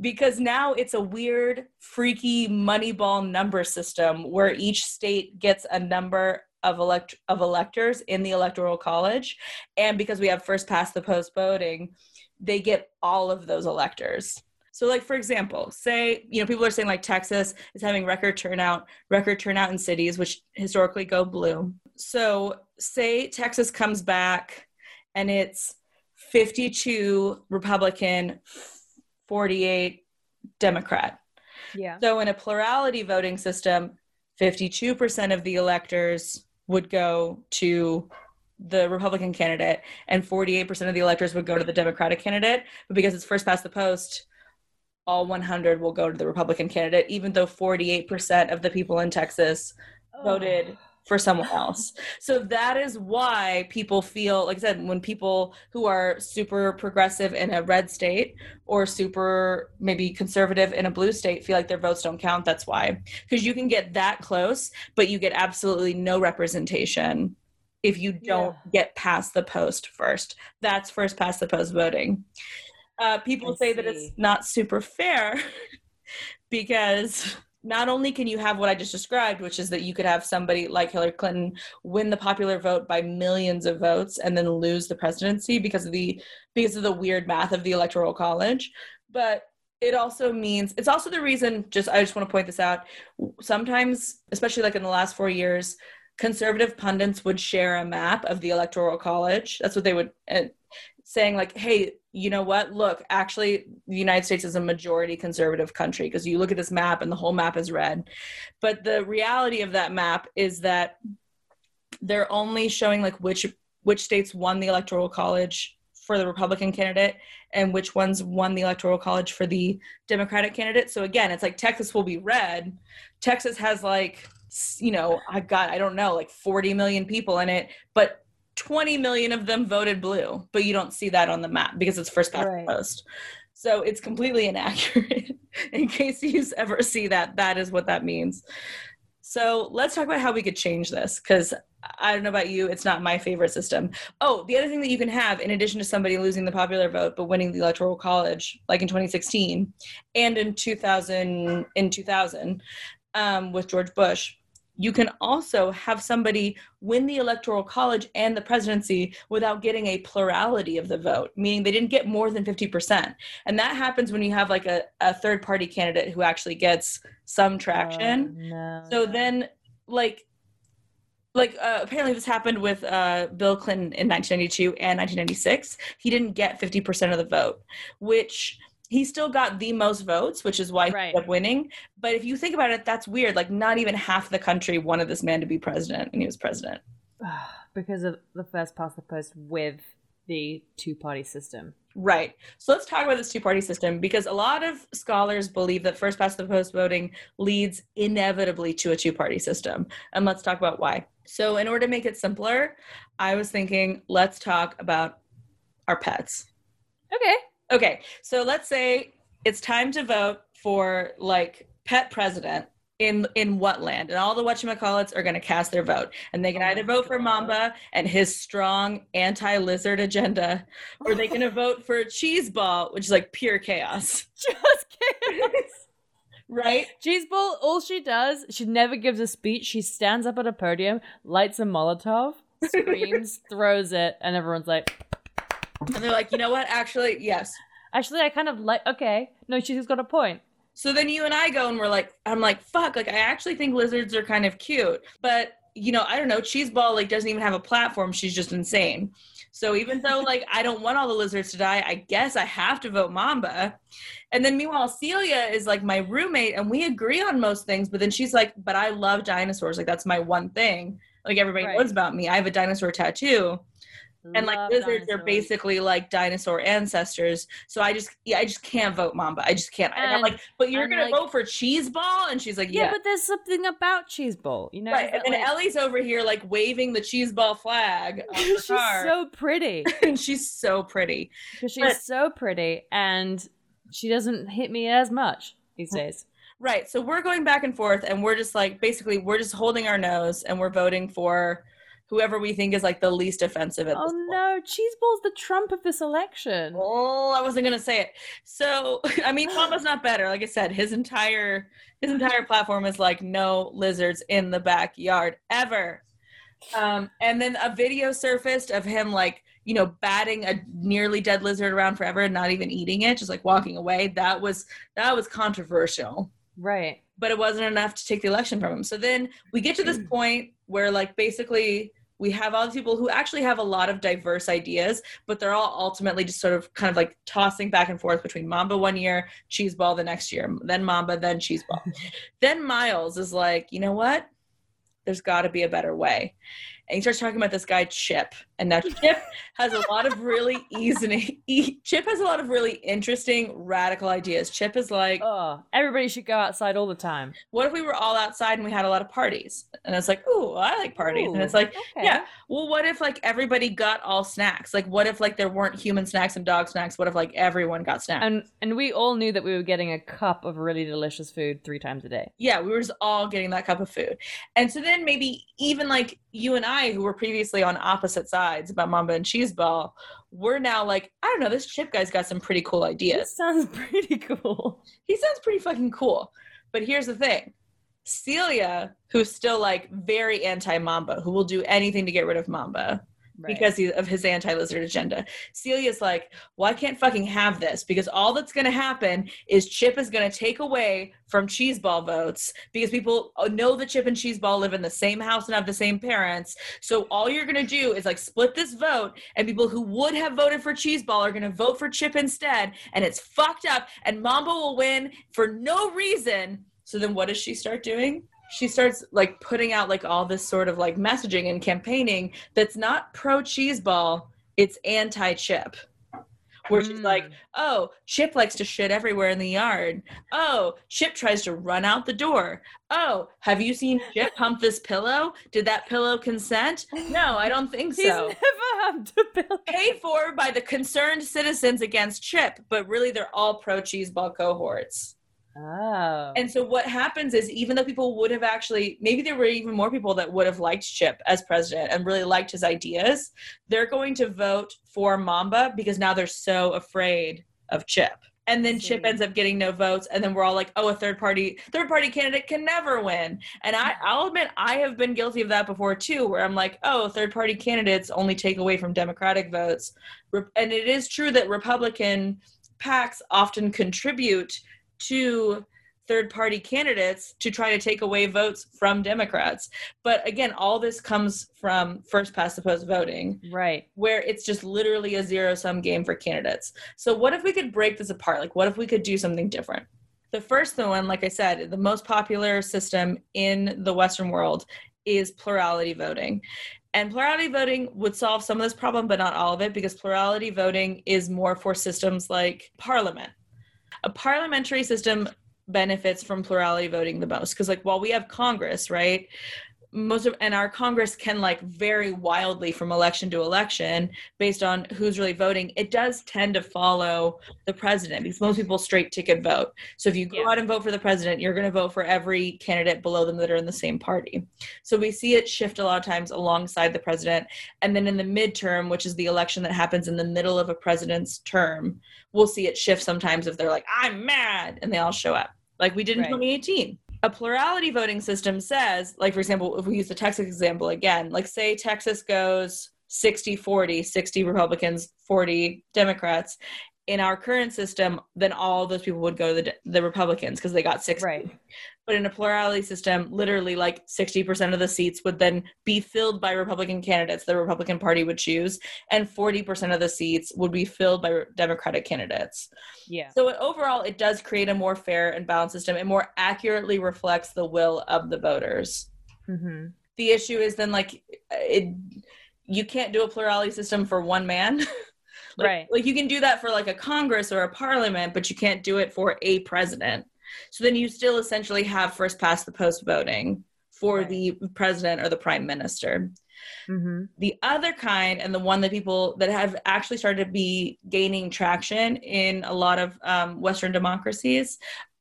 because now it's a weird, freaky Moneyball number system where each state gets a number of elect of electors in the Electoral College. And because we have first past the post voting, they get all of those electors. So like, for example, say, you know, people are saying like Texas is having record turnout, record turnout in cities, which historically go blue. so say Texas comes back and it's fifty-two Republican, forty-eight Democrat. Yeah. So in a plurality voting system, fifty-two percent of the electors would go to the Republican candidate and forty-eight percent of the electors would go to the Democratic candidate. But because it's first past the post, all one hundred will go to the Republican candidate, even though forty-eight percent of the people in Texas oh. voted for someone else. So that is why people feel, like I said, when people who are super progressive in a red state or super maybe conservative in a blue state feel like their votes don't count, that's why. Because you can get that close, but you get absolutely no representation if you don't yeah. get past the post first. That's first past the post voting. Uh, people I say see. that it's not super fair because not only can you have what I just described, which is that you could have somebody like Hillary Clinton win the popular vote by millions of votes and then lose the presidency because of the because of the weird math of the Electoral College, but it also means, it's also the reason, just I just want to point this out, sometimes, especially like in the last four years, conservative pundits would share a map of the Electoral College. That's what they would, uh, saying like, hey, you know what? Look, actually, the United States is a majority conservative country because you look at this map and the whole map is red. But the reality of that map is that they're only showing like which which states won the Electoral College for the Republican candidate and which ones won the Electoral College for the Democratic candidate. So again, it's like Texas will be red. Texas has like, you know, I've got, I don't know, like forty million people in it, but twenty million of them voted blue, but you don't see that on the map because it's first past the post. So it's completely inaccurate. In case you ever see that, that is what that means. So let's talk about how we could change this, because I don't know about you, it's not my favorite system. Oh, the other thing that you can have, in addition to somebody losing the popular vote but winning the Electoral College, like in twenty sixteen and in two thousand, in two thousand um, with George Bush, you can also have somebody win the Electoral College and the presidency without getting a plurality of the vote, meaning they didn't get more than fifty percent. And that happens when you have like a, a third party candidate who actually gets some traction. Oh, no, so no. then like, like uh, apparently this happened with uh, Bill Clinton in nineteen ninety-two and nineteen ninety-six. He didn't get fifty percent of the vote, which... he still got the most votes, which is why right. he ended up winning. But if you think about it, that's weird. Like, not even half the country wanted this man to be president, and he was president. Because of the first past the post with the two-party system. Right. So let's talk about this two-party system, because a lot of scholars believe that first past the post voting leads inevitably to a two-party system. And let's talk about why. So in order to make it simpler, I was thinking, let's talk about our pets. Okay. Okay, so let's say it's time to vote for, like, pet president in in what land? And all the whatchamacallits are going to cast their vote. And they can oh either vote God. for Mamba and his strong anti-lizard agenda, or they can vote for Cheeseball, which is, like, pure chaos. Just chaos. Right? Cheeseball, all she does, she never gives a speech. She stands up at a podium, lights a Molotov, screams, throws it, and everyone's like... and they're like, you know what? Actually, yes. Actually, I kind of like, okay. No, she's got a point. So then you and I go and we're like, I'm like, fuck, like I actually think lizards are kind of cute. But, you know, I don't know, Cheeseball like doesn't even have a platform. She's just insane. So even though like I don't want all the lizards to die, I guess I have to vote Mamba. And then meanwhile, Celia is like my roommate and we agree on most things. But then she's like, but I love dinosaurs. Like that's my one thing. Like everybody right. knows about me. I have a dinosaur tattoo. And like Love lizards dinosaurs. are basically like dinosaur ancestors, so I just yeah, I just can't vote Mamba. I just can't. And, and I'm like, but you're gonna like, vote for Cheeseball, and she's like, yeah, yeah, but there's something about Cheeseball, you know. Right. And then like... Ellie's over here like waving the Cheeseball flag. On she's car. so pretty, and she's so pretty because she's but... so pretty, and she doesn't hit me as much these days. Right. So we're going back and forth, and we're just like basically we're just holding our nose, and we're voting for whoever we think is like the least offensive at this point. Oh no, Cheeseball's the Trump of this election. Oh, I wasn't gonna say it. So I mean, Mama's not better. Like I said, his entire his entire platform is like no lizards in the backyard ever. Um, and then a video surfaced of him like, you know, batting a nearly dead lizard around forever and not even eating it, just like walking away. That was that was controversial. Right. but it wasn't enough to take the election from him. So then we get to this point where, like, basically we have all these people who actually have a lot of diverse ideas, but they're all ultimately just sort of kind of like tossing back and forth between Mamba one year, cheese ball the next year, then Mamba, then cheese ball. Then Miles is like, you know what? There's got to be a better way. And he starts talking about this guy, Chip. And now Chip has a lot of really easy, e- Chip has a lot of really interesting, radical ideas. Chip is like, oh, everybody should go outside all the time. What if we were all outside and we had a lot of parties? And it's like, ooh, I like parties. Ooh, and it's like, okay. Yeah, well, what if like everybody got all snacks? Like, what if like there weren't human snacks and dog snacks? What if like everyone got snacks? And and we all knew that we were getting a cup of really delicious food three times a day. Yeah, we were just all getting that cup of food. And so then maybe even like you and I, who were previously on opposite sides about Mamba and Cheese Ball, we're now like, I don't know, this Chip guy's got some pretty cool ideas. He sounds pretty cool. He sounds pretty fucking cool. But here's the thing. Celia, who's still like very anti-Mamba, who will do anything to get rid of Mamba, right, because he, of his anti-lizard agenda. Celia's like, well, I can't fucking have this because all that's going to happen is Chip is going to take away from Cheese Ball votes because people know that Chip and Cheese Ball live in the same house and have the same parents. So all you're going to do is like split this vote, and people who would have voted for Cheese Ball are going to vote for Chip instead. And it's fucked up, and Mamba will win for no reason. So then what does she start doing? She starts like putting out like all this sort of like messaging and campaigning that's not pro Cheese Ball, it's anti-Chip. Where she's like, oh, Chip likes to shit everywhere in the yard. Oh, Chip tries to run out the door. Oh, have you seen Chip hump this pillow? Did that pillow consent? No, I don't think so. He's never humped a pillow. Paid for by the concerned citizens against Chip, but really they're all pro Cheese Ball cohorts. Oh. And so what happens is, even though people would have actually, maybe there were even more people that would have liked Chip as president and really liked his ideas, they're going to vote for Mamba because now they're so afraid of Chip. And then Chip ends up getting no votes, and then we're all like, oh, a third party third party candidate can never win. And I, I'll admit I have been guilty of that before too, where I'm like, oh, third party candidates only take away from Democratic votes. And it is true that Republican PACs often contribute to third-party candidates to try to take away votes from Democrats. But again, all this comes from first-past-the-post voting, right? Where it's just literally a zero-sum game for candidates. So what if we could break this apart? Like, what if we could do something different? The first one, like I said, the most popular system in the Western world is plurality voting. And plurality voting would solve some of this problem, but not all of it, because plurality voting is more for systems like parliament. A parliamentary system benefits from plurality voting the most because, like, while we have Congress, right, most of, and our Congress can, like, vary wildly from election to election based on who's really voting, it does tend to follow the president because most people straight ticket vote. So if you go yeah. out and vote for the president, you're going to vote for every candidate below them that are in the same party. So we see it shift a lot of times alongside the president. And then in the midterm, which is the election that happens in the middle of a president's term, we'll see it shift sometimes if they're like, I'm mad, and they all show up. Like we did in right. twenty eighteen. A plurality voting system says, like, for example, if we use the Texas example again, like say Texas goes sixty forty, sixty Republicans, forty Democrats. In our current system, then all those people would go to the, the Republicans because they got sixty. Right. But in a plurality system, literally like sixty percent of the seats would then be filled by Republican candidates the Republican Party would choose, and forty percent of the seats would be filled by Democratic candidates. Yeah. So it, overall, it does create a more fair and balanced system. It more accurately reflects the will of the voters. Mm-hmm. The issue is then like it, you can't do a plurality system for one man. Like, right. Like you can do that for like a Congress or a parliament, but you can't do it for a president. So then you still essentially have first past the post voting for right. the president or the prime minister. Mm-hmm. The other kind, and the one that people that have actually started to be gaining traction in a lot of um, Western democracies,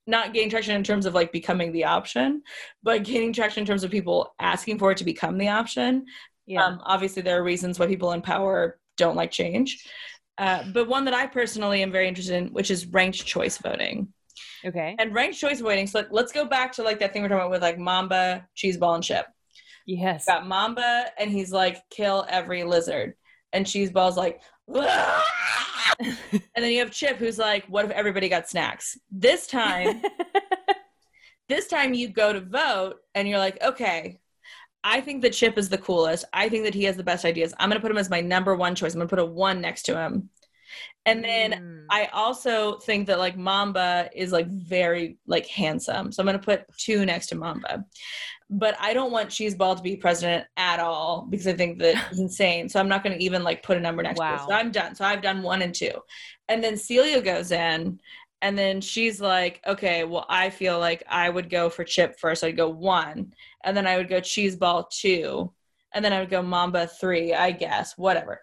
not gaining traction in terms of like becoming the option, but gaining traction in terms of people asking for it to become the option. Yeah. Um, obviously there are reasons why people in power don't like change. Uh, but one that I personally am very interested in, which is ranked choice voting. Okay. And ranked choice voting. So let's go back to like that thing we're talking about with like Mamba, Cheese Ball, and Chip. Yes. Got Mamba, and he's like, kill every lizard. And Cheese Ball's like, and then you have Chip, who's like, what if everybody got snacks? This time, This time you go to vote and you're like, okay, I think that Chip is the coolest. I think that he has the best ideas. I'm going to put him as my number one choice. I'm going to put a one next to him. And then mm. I also think that like Mamba is like very like handsome. So I'm going to put two next to Mamba. But I don't want Cheeseball to be president at all because I think that he's insane. So I'm not going to even like put a number next wow. to it. So I'm done. So I've done one and two. And then Celia goes in and then she's like, okay, well, I feel like I would go for Chip first. I'd go one. And then I would go Cheeseball two. And then I would go Mamba three, I guess, whatever.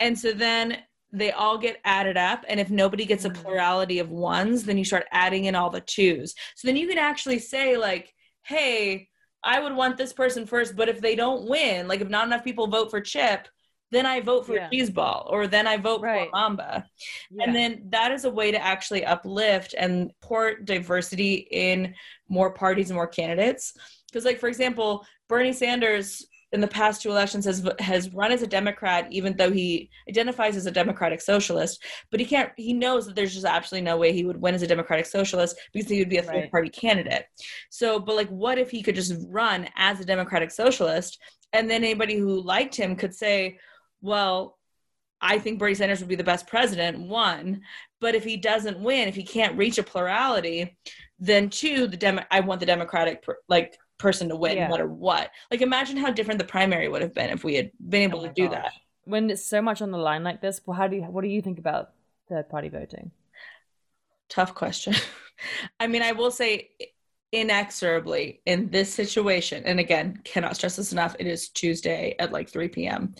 And so then they all get added up, and if nobody gets a plurality of ones, then you start adding in all the twos. So then you can actually say, like, hey, I would want this person first, but if they don't win, like if not enough people vote for Chip, then I vote for yeah. Cheeseball, or then I vote right. for Mamba. Yeah. And then that is a way to actually uplift and pour diversity in more parties and more candidates. Because, like, for example, Bernie Sanders in the past two elections has has run as a Democrat, even though he identifies as a Democratic Socialist, but he can't, he knows that there's just absolutely no way he would win as a Democratic Socialist because he would be a third party candidate. So, but like, what if he could just run as a Democratic Socialist, and then anybody who liked him could say, well, I think Bernie Sanders would be the best president, one, but if he doesn't win, if he can't reach a plurality, then two, the Dem- I want the Democratic, like, person to win yeah. no matter what. Like, imagine how different the primary would have been if we had been able oh to do gosh. that. When it's so much on the line like this, well, how do you what do you think about third party voting? Tough question. I mean, I will say inexorably in this situation, and again, cannot stress this enough, it is Tuesday at like three p.m.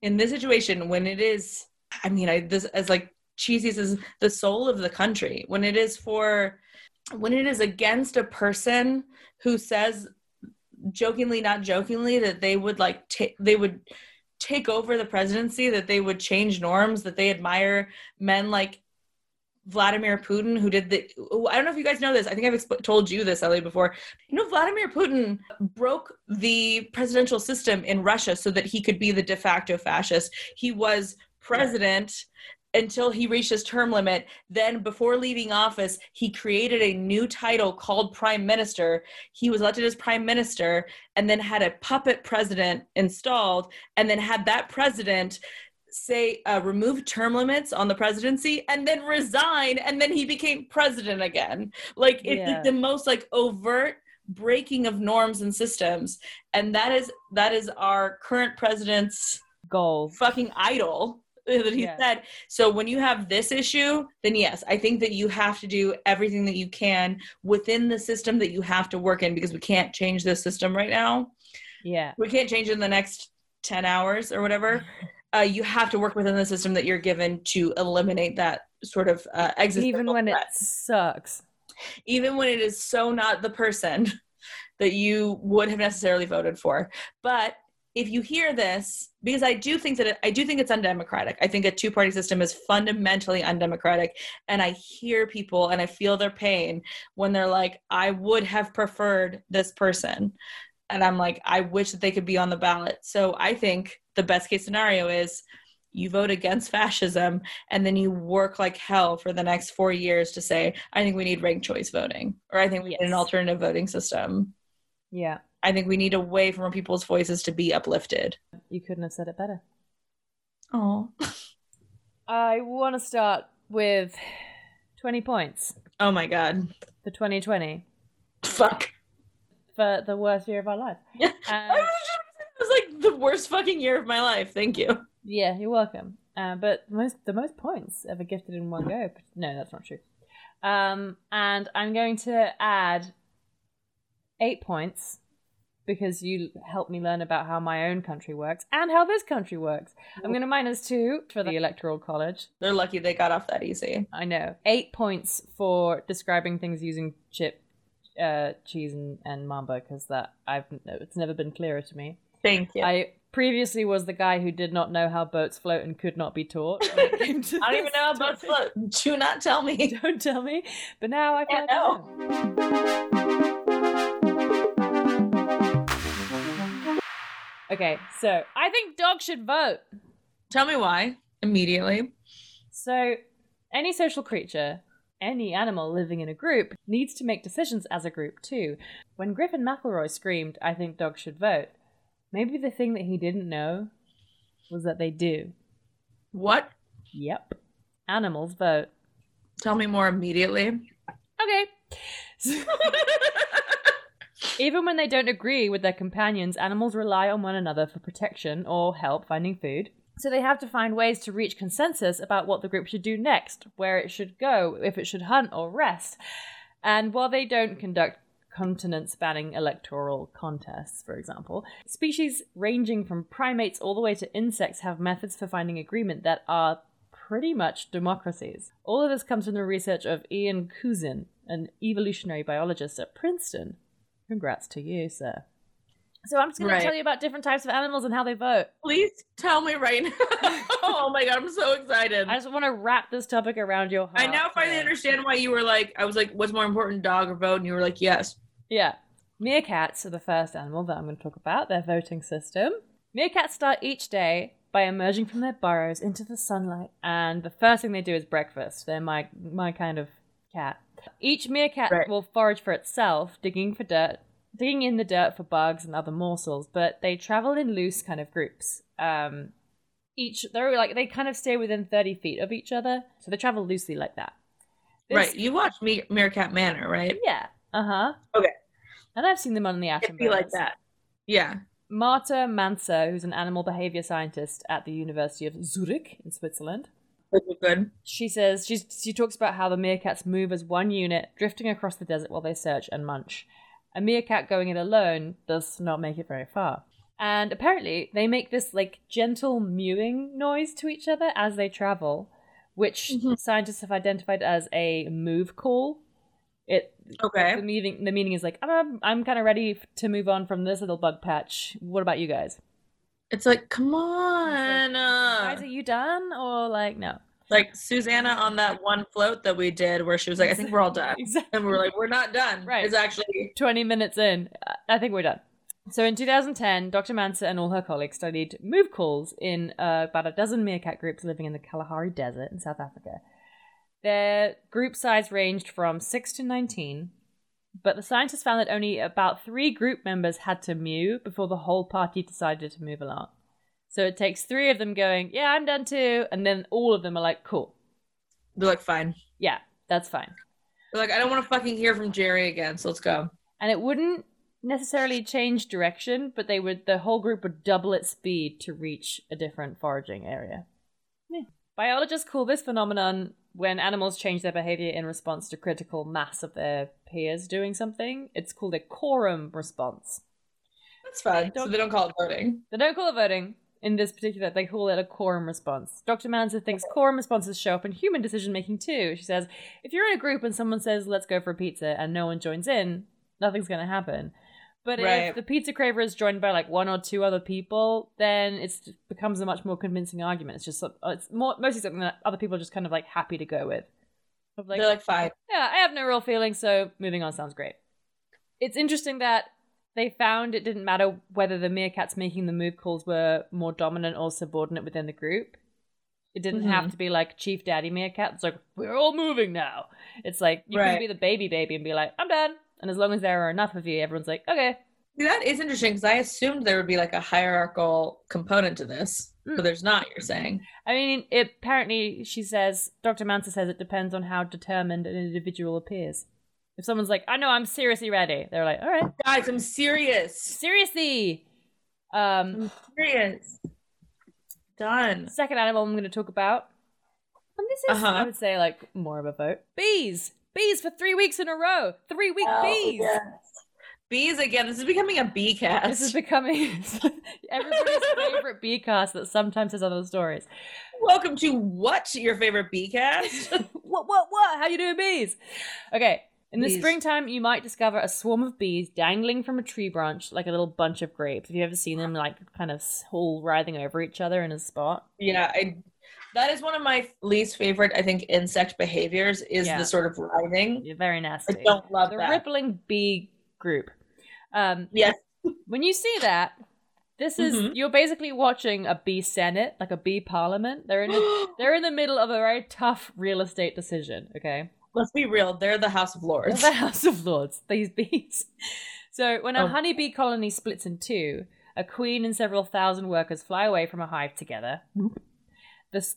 in this situation, when it is, I mean, I this as like cheesy as the soul of the country, when it is for when it is against a person who says jokingly, not jokingly, that they would like, t- they would take over the presidency, that they would change norms, that they admire men like Vladimir Putin, who did the, I don't know if you guys know this. I think I've exp- told you this, Ellie, before. You know, Vladimir Putin broke the presidential system in Russia so that he could be the de facto fascist. He was president yeah. until he reached his term limit. Then before leaving office, he created a new title called Prime Minister. He was elected as Prime Minister and then had a puppet president installed, and then had that president say, uh, remove term limits on the presidency and then resign. And then he became president again. Like it's yeah. the most like overt breaking of norms and systems. And that is, that is our current president's goal, fucking idol. That he yeah. said. So when you have this issue, then yes, I think that you have to do everything that you can within the system that you have to work in, because we can't change this system right now. Yeah. We can't change it in the next ten hours or whatever. Uh, you have to work within the system that you're given to eliminate that sort of uh, existential Even when threat. It sucks. Even when it is so not the person that you would have necessarily voted for. But if you hear this, because I do think that it, I do think it's undemocratic. I think a two-party system is fundamentally undemocratic. And I hear people and I feel their pain when they're like, I would have preferred this person. And I'm like, I wish that they could be on the ballot. So I think the best case scenario is you vote against fascism and then you work like hell for the next four years to say, I think we need ranked choice voting, or I think we yes. need an alternative voting system. Yeah. I think we need a way for people's voices to be uplifted. You couldn't have said it better. Oh. I want to start with twenty points. Oh my God. For twenty twenty. Fuck. For the worst year of our life. Yeah. Um, it was like the worst fucking year of my life. Thank you. Yeah, you're welcome. Uh, but most the most points ever gifted in one go. But no, that's not true. Um, and I'm going to add eight points. Because you helped me learn about how my own country works and how this country works. I'm going to minus two for the Electoral College. They're lucky they got off that easy. I know. Eight points for describing things using chip, uh, cheese, and, and Mamba, because that I've it's never been clearer to me. Thank you. I previously was the guy who did not know how boats float and could not be taught. I don't even know how boats float. Do not tell me. Don't tell me. But now I can't know. Okay, so I think dogs should vote. Tell me why, immediately. So, any social creature any animal living in a group needs to make decisions as a group too. When Griffin McElroy screamed, "I think dogs should vote," maybe the thing that he didn't know was that they do. What? Yep. Animals vote. Tell me more immediately. Okay. So even when they don't agree with their companions, animals rely on one another for protection or help finding food. So they have to find ways to reach consensus about what the group should do next, where it should go, if it should hunt or rest. And while they don't conduct continent-spanning electoral contests, for example, species ranging from primates all the way to insects have methods for finding agreement that are pretty much democracies. All of this comes from the research of Iain Couzin, an evolutionary biologist at Princeton. Congrats to you, sir. So I'm just going right. to tell you about different types of animals and how they vote. Please tell me right now. Oh my God, I'm so excited. I just want to wrap this topic around your heart. I now finally today. understand why you were like, I was like, what's more important, dog or vote? And you were like, yes. Yeah. Meerkats are the first animal that I'm going to talk about, their voting system. Meerkats start each day by emerging from their burrows into the sunlight. And the first thing they do is breakfast. They're my, my kind of cat. Each meerkat right. will forage for itself, digging for dirt, digging in the dirt for bugs and other morsels, but they travel in loose kind of groups. Um, each they're like they kind of stay within thirty feet of each other, so they travel loosely like that. This, right, you watch Me- Meerkat Manor, right? Yeah. Uh huh. Okay. And I've seen them on the Action. Be like that. Yeah. Marta Manser, who's an animal behavior scientist at the University of Zurich in Switzerland. Good. She says she's, she talks about how the meerkats move as one unit, drifting across the desert while they search and munch. A meerkat going it alone does not make it very far. And apparently they make this like gentle mewing noise to each other as they travel, which mm-hmm. scientists have identified as a move call. It okay. The meaning the meaning is like I'm I'm kind of ready to move on from this little bug patch. What about you guys? It's like, come on. Guys, are you done? Or like, no. Like Susanna on that one float that we did where she was like, I think we're all done. Exactly. And we were like, we're not done. Right. It's actually twenty minutes in. I think we're done. So in two thousand ten, Doctor Manser and all her colleagues studied move calls in uh, about a dozen meerkat groups living in the Kalahari Desert in South Africa. Their group size ranged from six to nineteen, but the scientists found that only about three group members had to mew before the whole party decided to move along. So it takes three of them going, yeah, I'm done too. And then all of them are like, cool. They're like, fine. Yeah, that's fine. They're like, I don't want to fucking hear from Jerry again, so let's go. And it wouldn't necessarily change direction, but they would. The whole group would double its speed to reach a different foraging area. Yeah. Biologists call this phenomenon when animals change their behavior in response to critical mass of their peers doing something. It's called a quorum response. That's fine. So they don't call it voting. They don't call it voting. In this particular, they call it a quorum response. Doctor Manser thinks quorum responses show up in human decision-making too. She says, if you're in a group and someone says, let's go for a pizza, and no one joins in, nothing's going to happen. But right. if the pizza craver is joined by like one or two other people, then it's, it becomes a much more convincing argument. It's just it's more, mostly something that other people are just kind of like happy to go with. Like, they're like, fine. Yeah, I have no real feelings, so moving on sounds great. It's interesting that they found it didn't matter whether the meerkats making the move calls were more dominant or subordinate within the group. It didn't mm-hmm. have to be like Chief Daddy Meerkat. It's like, we're all moving now. It's like, you right. can be the baby baby and be like, I'm done. And as long as there are enough of you, everyone's like, okay. That is interesting because I assumed there would be like a hierarchical component to this, mm. but there's not, you're saying. I mean, it, apparently she says, Doctor Manser says it depends on how determined an individual appears. If someone's like, I know, I'm seriously ready. They're like, all right. Guys, I'm serious. Seriously. Um, I'm serious. Done. Second animal I'm going to talk about. And this is, uh-huh. I would say, like, more of a vote. Bees. Bees for three weeks in a row. Three-week oh, bees. Yes. Bees again. This is becoming a bee cast. This is becoming everybody's favorite bee cast that sometimes has other stories. Welcome to what? Your favorite bee cast? What, what, what? How you doing, bees? Okay. In the Please. springtime, you might discover a swarm of bees dangling from a tree branch like a little bunch of grapes. Have you ever seen them, like, kind of all writhing over each other in a spot? Yeah, I, that is one of my least favorite, I think, insect behaviors is yeah. the sort of writhing. You're very nasty. I don't love the that. The rippling bee group. Um, yes. When you see that, this is, mm-hmm. you're basically watching a bee senate, like a bee parliament. They're in, a, they're in the middle of a very tough real estate decision, okay? let's be real, they're the House of Lords. They're the House of Lords, these bees. So when a oh. honeybee colony splits in two, a queen and several thousand workers fly away from a hive together. Whoop.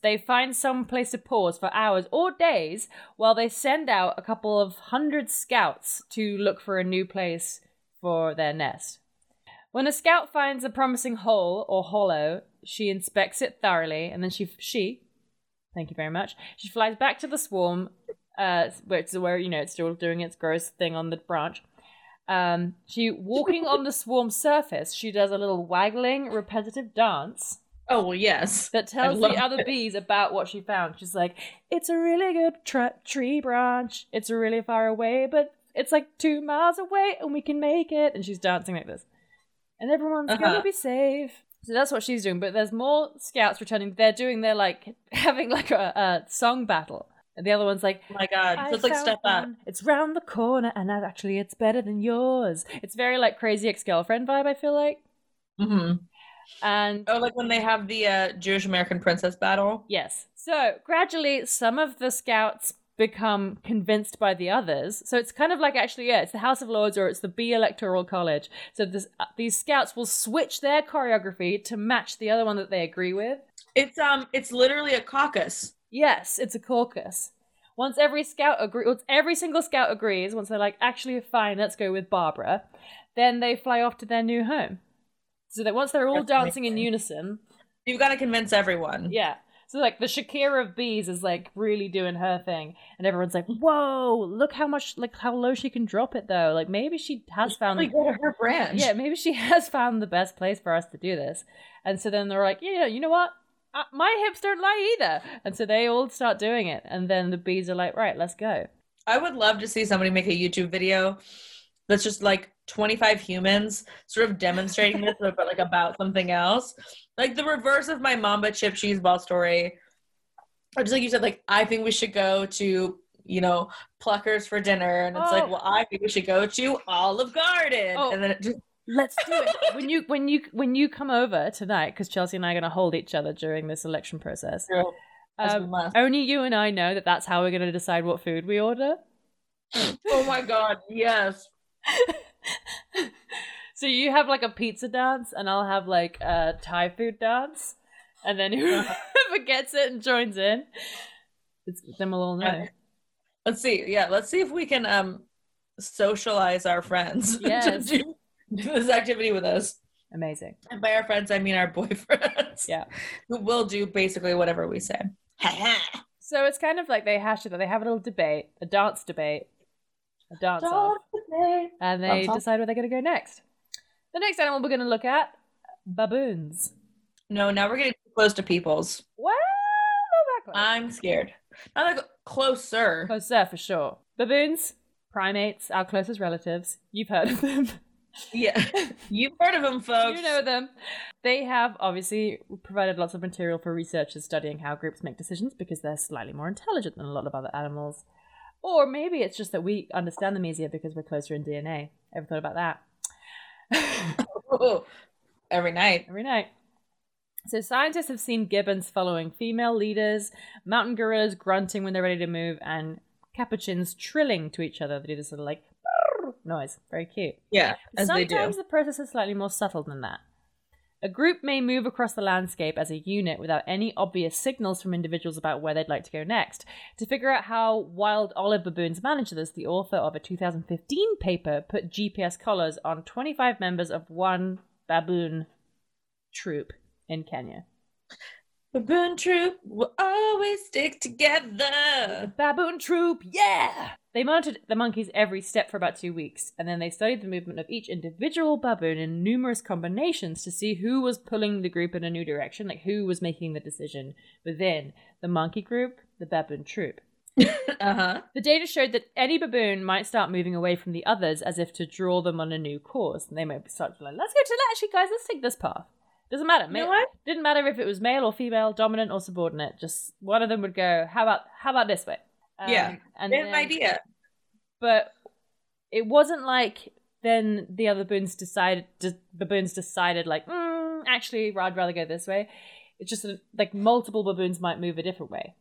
They find some place to pause for hours or days while they send out a couple of hundred scouts to look for a new place for their nest. When a scout finds a promising hole or hollow, she inspects it thoroughly, and then she, she thank you very much, she flies back to the swarm, uh, which is where, you know, it's still doing its gross thing on the branch. Um, she, walking on the swarm surface, she does a little waggling, repetitive dance. Oh, well, yes. That tells the other it. bees about what she found. She's like, it's a really good tra- tree branch. It's really far away, but it's like two miles away and we can make it. And she's dancing like this. And everyone's uh-huh. going to be safe. So that's what she's doing. But there's more scouts returning. They're doing their, like, having like a, a song battle. And the other one's like, oh my God, so it's like Step Up. It's round the corner and actually it's better than yours. It's very like Crazy Ex-Girlfriend vibe, I feel like. Mm-hmm. And oh, like when they have the uh, Jewish American princess battle? Yes. So gradually some of the scouts become convinced by the others. So it's kind of like, actually, yeah, it's the House of Lords or it's the Bee Electoral College. So this, uh, these scouts will switch their choreography to match the other one that they agree with. It's um, it's literally a caucus. Yes, it's a caucus. Once every scout agree, once every single scout agrees, once they're like, actually, fine, let's go with Barbara, then they fly off to their new home. So that once they're all dancing in unison. You've got to convince everyone. Yeah. So like the Shakira of bees is like really doing her thing. And everyone's like, whoa, look how much, like how low she can drop it though. Like maybe she has found. Like go to her branch. Yeah, maybe she has found the best place for us to do this. And so then they're like, yeah, you know what? Uh, my hips don't lie either. And so they all start doing it. And then the bees are like, right, let's go. I would love to see somebody make a YouTube video that's just like twenty-five humans sort of demonstrating this, but like about something else, like the reverse of my Mamba chip cheese ball story. Or just like you said, like I think we should go to, you know, Pluckers for dinner, and it's oh. like, well, I think we should go to Olive Garden, oh. and then it just let's do it when you when you when you come over tonight, because Chelsea and I are going to hold each other during this election process. Sure. Um, only you and I know that that's how we're going to decide what food we order. Oh my God, yes. So you have like a pizza dance and I'll have like a Thai food dance, and then whoever gets it and joins in, it's, then we'll all know. Let's see, yeah, let's see if we can um socialize our friends. Yes. to do, do this activity with us. Amazing. And by our friends I mean our boyfriends. Yeah, who will do basically whatever we say. So it's kind of like they hash it out. They have a little debate, a dance debate. A dance off, and they dance decide off. Where they're going to go next. The next animal we're going to look at, baboons. No, now we're getting close to peoples. Well, not that close. I'm scared. Not that closer. Closer for sure. Baboons, primates, our closest relatives. You've heard of them. Yeah, you've heard of them, folks. You know them. They have obviously provided lots of material for researchers studying how groups make decisions because they're slightly more intelligent than a lot of other animals. Or maybe it's just that we understand them easier because we're closer in D N A. Ever thought about that? Ooh, every night. Every night. So scientists have seen gibbons following female leaders, mountain gorillas grunting when they're ready to move, and capuchins trilling to each other. They do this little like noise. Very cute. Yeah, as they do. Sometimes the process is slightly more subtle than that. A group may move across the landscape as a unit without any obvious signals from individuals about where they'd like to go next. To figure out how wild olive baboons manage this, the author of a two thousand fifteen paper put G P S collars on twenty-five members of one baboon troop in Kenya. Baboon troop will always stick together. Baboon troop, yeah! They monitored the monkeys every step for about two weeks, and then they studied the movement of each individual baboon in numerous combinations to see who was pulling the group in a new direction, like who was making the decision within the monkey group, the baboon troop. Uh-huh. The data showed that any baboon might start moving away from the others as if to draw them on a new course. And they might start to be like, let's go to that, actually, guys, let's take this path. Doesn't matter. You know what? Didn't matter if it was male or female, dominant or subordinate. Just one of them would go, how about how about this way? Um, yeah, and then, idea. But it wasn't like then the other baboons decided, d- baboons decided like, mm, actually, I'd rather go this way. It's just like multiple baboons might move a different way.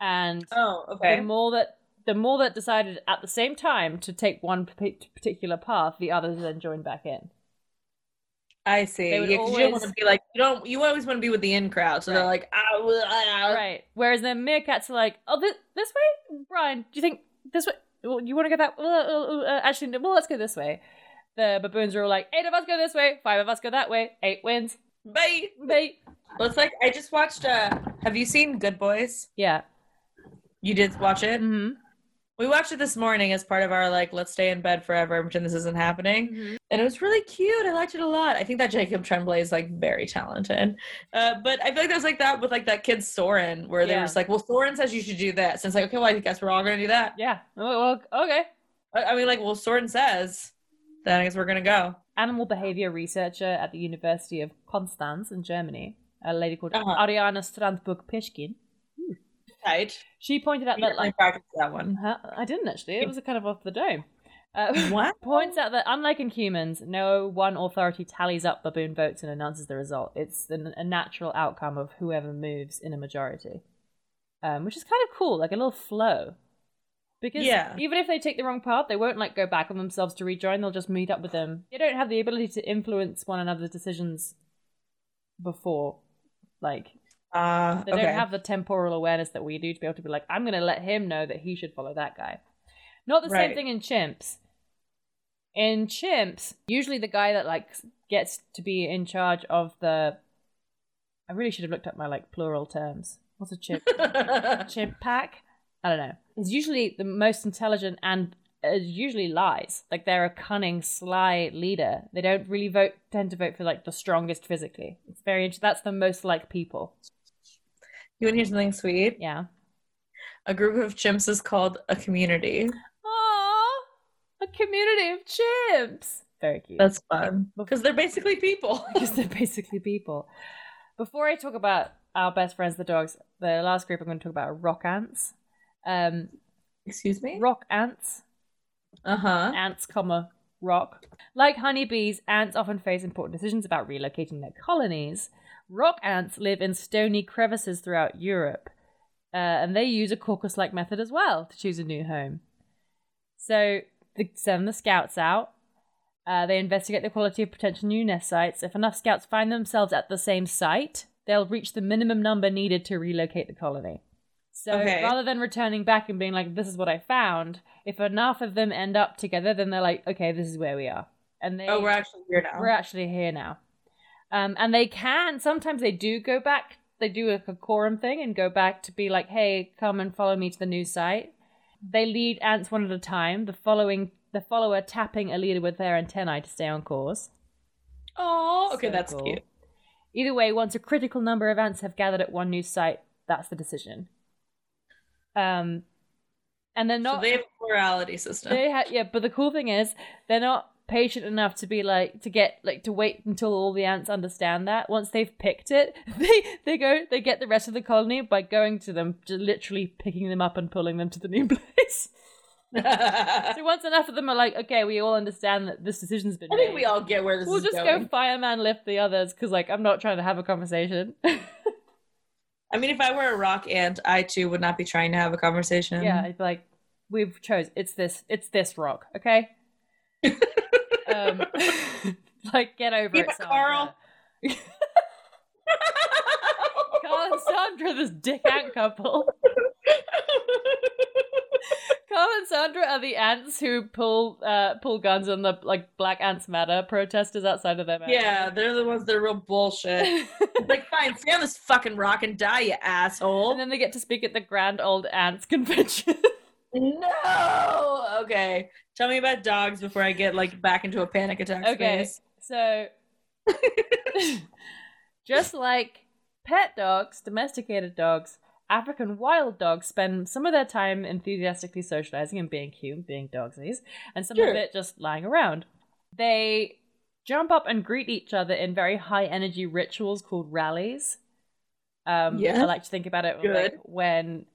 And oh, okay. The more that the more that decided at the same time to take one p- particular path, the others then joined back in. I see. Yeah, because always... you don't want to be like, you don't, you always want to be with the in crowd. So right. They're like, ah, ah, ah. Right. Whereas then meerkats are like, oh, this, this way, Brian, do you think this way? Well, you want to go that? Uh, uh, uh, actually, well, let's go this way. The baboons are all like, eight of us go this way, five of us go that way, eight wins. Bye. Bye. Well, it's like, I just watched, uh, have you seen Good Boys? Yeah. You did watch it? Mm-hmm. We watched it this morning as part of our, like, let's stay in bed forever and pretend this isn't happening. Mm-hmm. And it was really cute. I liked it a lot. I think that Jacob Tremblay is, like, very talented. Uh, but I feel like there's, like, that with, like, that kid Soren, where yeah. they were just like, well, Soren says you should do this. And it's like, okay, well, I guess we're all going to do that. Yeah. Well, okay. I, I mean, like, well, Soren says, then I guess we're going to go. Animal behavior researcher at the University of Konstanz in Germany, a lady called uh-huh. Ariana Strandburg-Peschkin. Right. She pointed out you that didn't like practice that one. Uh, I didn't actually. It was a kind of off the dome. Uh, what points out that unlike in humans, no one authority tallies up baboon votes and announces the result. It's an, a natural outcome of whoever moves in a majority, um, which is kind of cool, like a little flow. Because yeah. even if they take the wrong path, they won't like go back on themselves to rejoin. They'll just meet up with them. They don't have the ability to influence one another's decisions before, like. Uh, they okay. don't have the temporal awareness that we do to be able to be like, I'm going to let him know that he should follow that guy. Not the right. same thing in chimps. In chimps, usually the guy that like gets to be in charge of the... I really should have looked up my like plural terms. What's a chimp? Chimp pack? I don't know. It's usually the most intelligent and uh, usually lies. Like they're a cunning, sly leader. They don't really vote. Tend to vote for like the strongest physically. It's very interesting. That's the most like people. You want to hear something sweet? Yeah. A group of chimps is called a community. Aww, a community of chimps. Very cute. That's fun. Because they're basically people. Because they're basically people. Before I talk about our best friends, the dogs, the last group I'm going to talk about are rock ants. Um, Excuse me? Rock ants. Uh-huh. Ants, comma, rock. Like honeybees, ants often face important decisions about relocating their colonies. Rock ants live in stony crevices throughout Europe, uh, and they use a caucus-like method as well to choose a new home. So they send the scouts out. Uh, they investigate the quality of potential new nest sites. If enough scouts find themselves at the same site, they'll reach the minimum number needed to relocate the colony. So okay. rather than returning back and being like, this is what I found, if enough of them end up together, then they're like, okay, this is where we are. And they, oh, we're actually here now. We're actually here now. Um, and they can, sometimes they do go back, they do a, a quorum thing and go back to be like, hey, come and follow me to the new site. They lead ants one at a time, the following the follower tapping a leader with their antennae to stay on course. Oh, okay, so that's cool. Cute. Either way, once a critical number of ants have gathered at one new site, that's the decision. Um, and they're not... So they have a plurality system. They ha- yeah, but the cool thing is, they're not... patient enough to be like to get like to wait until all the ants understand that. Once they've picked it, they they go they get the rest of the colony by going to them, just literally picking them up and pulling them to the new place. So once enough of them are like, okay, we all understand that this decision's been I made. Think we all get where this we'll is going. We'll just go fireman lift the others because like I'm not trying to have a conversation. I mean, if I were a rock ant, I too would not be trying to have a conversation. Yeah, I'd be like, we've chose it's this it's this rock, okay. Um, like get over Keep it, Sandra. Carl. Carl and Sandra, this dick ant couple. Carl and Sandra are the ants who pull uh, pull guns on the like Black Ants Matter protesters outside of their manor. Yeah, they're the ones that are real bullshit. Like, fine, stay on this fucking rock and die, you asshole. And then they get to speak at the Grand Old Ants Convention. No! Okay. Tell me about dogs before I get, like, back into a panic attack okay, space. Okay, so... just like pet dogs, domesticated dogs, African wild dogs spend some of their time enthusiastically socializing and being cute, being dogsies, and some sure. of it just lying around. They jump up and greet each other in very high-energy rituals called rallies. Um, yeah. I like to think about it Good. Like when...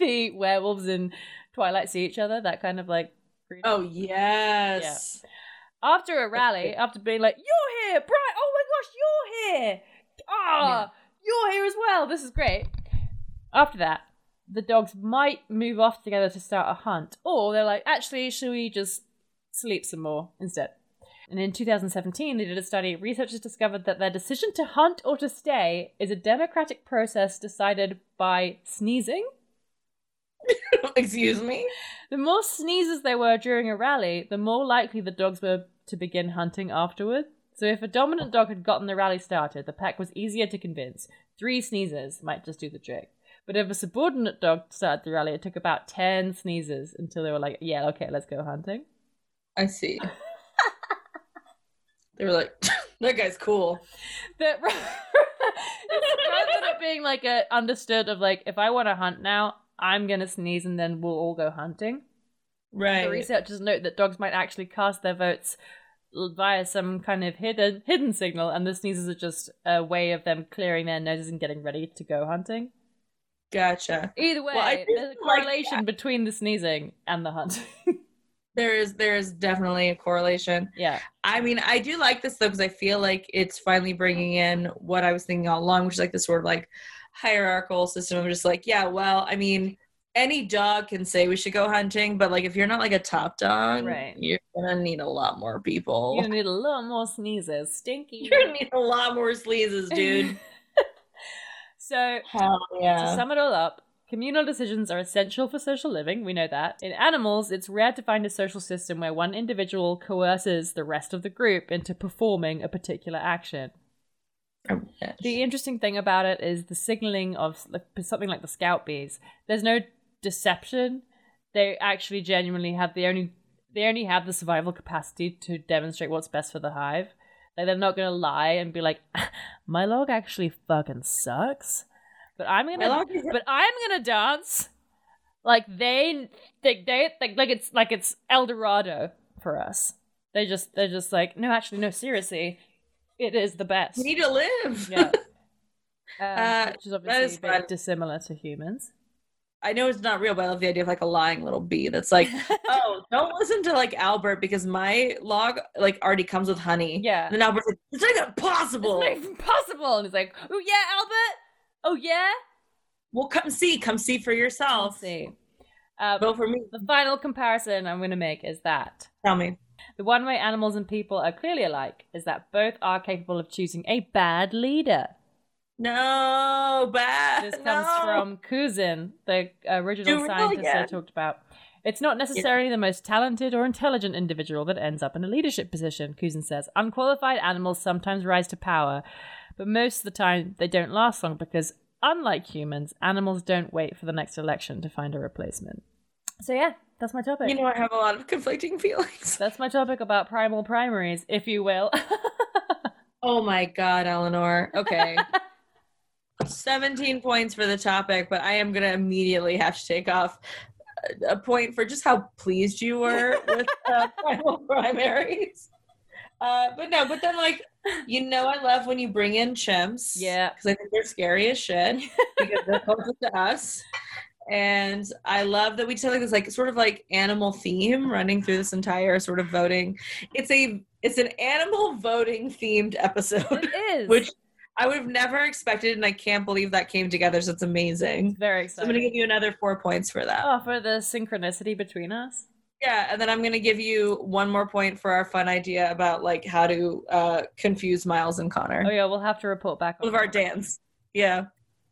the werewolves in Twilight see each other, that kind of like freedom. Oh yes yeah. After a rally, after being like, you're here, Brian, oh my gosh, you're here, ah, yeah. you're here as well, this is great. After that, the dogs might move off together to start a hunt, or they're like, actually, should we just sleep some more instead? And in two thousand seventeen, they did a study. Researchers discovered that their decision to hunt or to stay is a democratic process decided by sneezing. Excuse me? The more sneezes there were during a rally, the more likely the dogs were to begin hunting afterward. So if a dominant dog had gotten the rally started, the pack was easier to convince. Three sneezes might just do the trick. But if a subordinate dog started the rally, it took about ten sneezes until they were like, yeah, okay, let's go hunting. I see. They were like, that guy's cool. That, rather than it being like a understood of like, if I want to hunt now, I'm going to sneeze and then we'll all go hunting. Right. The researchers note that dogs might actually cast their votes via some kind of hidden hidden signal, and the sneezes are just a way of them clearing their noses and getting ready to go hunting. Gotcha. Either way, well, there's a correlation like between the sneezing and the hunt. There is there is definitely a correlation. Yeah. I mean, I do like this, though, because I feel like it's finally bringing in what I was thinking all along, which is like this sort of like hierarchical system of just like, yeah, well, I mean, any dog can say we should go hunting, but like if you're not like a top dog, right, you're gonna need a lot more people. You're gonna need a lot more sneezes. Stinky. You're gonna need a lot more sneezes, dude. So yeah. To sum it all up, communal decisions are essential for social living. We know that. In animals, it's rare to find a social system where one individual coerces the rest of the group into performing a particular action. Oh, the interesting thing about it is the signaling of something like the scout bees. There's no deception. They actually genuinely have the only they only have the survival capacity to demonstrate what's best for the hive. Like, they're not going to lie and be like, my log actually fucking sucks, but I'm going to, but I'm going to dance. Like they, they, they, like, like it's, like it's El Dorado for us. They just, they're just like, no, actually, no, seriously, it is the best. We need to live. Yeah. Um, uh, which is obviously very dissimilar to humans. I know it's not real, but I love the idea of like a lying little bee that's like, oh, don't listen to like Albert because my log like already comes with honey. Yeah. And Albert's like, it's not even possible. It's not even possible. And he's like, oh yeah, Albert. Oh yeah. Well, come see. Come see for yourself. Come see. Um, Vote for me. The final comparison I'm going to make is that. Tell me. The one way animals and people are clearly alike is that both are capable of choosing a bad leader. No, bad. This comes no. from Couzin, the original Dude, scientist yeah. I talked about. It's not necessarily yeah. the most talented or intelligent individual that ends up in a leadership position, Couzin says. Unqualified animals sometimes rise to power, but most of the time they don't last long because, unlike humans, animals don't wait for the next election to find a replacement. So yeah, that's my topic. You know, I have a lot of conflicting feelings. That's my topic about primal primaries, if you will. Oh my God, Eleanor. Okay. seventeen points for the topic, but I am going to immediately have to take off a point for just how pleased you were with uh, primal primaries. Uh, but no, but then like, you know, I love when you bring in chimps. Yeah. Because I think they're scary as shit because they're closest to us. And I love that we tell like this like sort of like animal theme running through this entire sort of voting. It's a it's an animal voting themed episode. It is. Which I would have never expected, and I can't believe that came together, so it's amazing. It's very exciting. So I'm going to give you another four points for that. Oh, for the synchronicity between us? Yeah, and then I'm going to give you one more point for our fun idea about, like, how to uh, confuse Miles and Connor. Oh, yeah, we'll have to report back on of our dance. Yeah.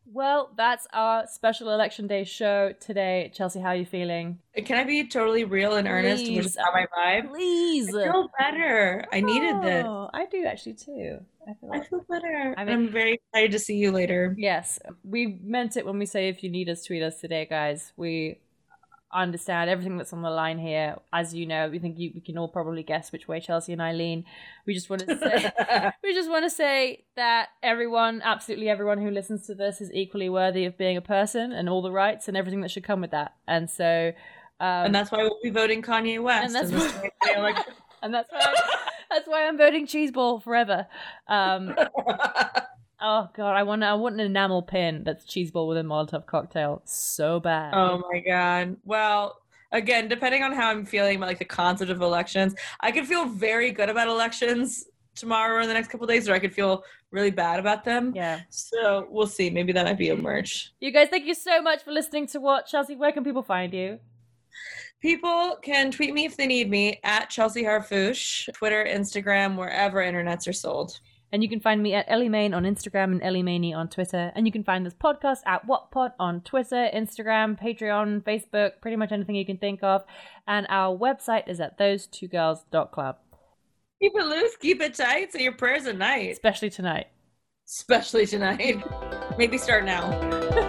Well, that's our special Election Day show today. Chelsea, how are you feeling? Can I be totally real and earnest? Please. Which is not my vibe. Please. I feel better. Oh, I needed this. I do actually too. I feel, I feel better. I mean, I'm very excited to see you later. Yes. We meant it when we say if you need us, tweet us today, guys. We understand everything that's on the line here. As you know, we think you, we can all probably guess which way Chelsea and I lean. We just want to say we just want to say that everyone, absolutely everyone who listens to this is equally worthy of being a person and all the rights and everything that should come with that. And so um, and that's why we'll be voting Kanye West. And that's why, and that's why I'm, that's why I'm voting Cheeseball forever. Um Oh God, I want I want an enamel pin that's Cheeseball with a Molotov cocktail so bad. Oh my God. Well, again, depending on how I'm feeling about like the concept of elections, I can feel very good about elections tomorrow or the next couple of days, or I could feel really bad about them. Yeah. So we'll see. Maybe that might be a merch. You guys, thank you so much for listening to What? Chelsea, where can people find you? People can tweet me if they need me, at Chelsea Harfouche, Twitter, Instagram, wherever internets are sold. And you can find me at Ellie Main on Instagram and Ellie Maney on Twitter. And you can find this podcast at WhatPod on Twitter, Instagram, Patreon, Facebook, pretty much anything you can think of. And our website is at those two girls dot club. Keep it loose, keep it tight, so your prayers at night. Especially tonight. Especially tonight. Maybe start now.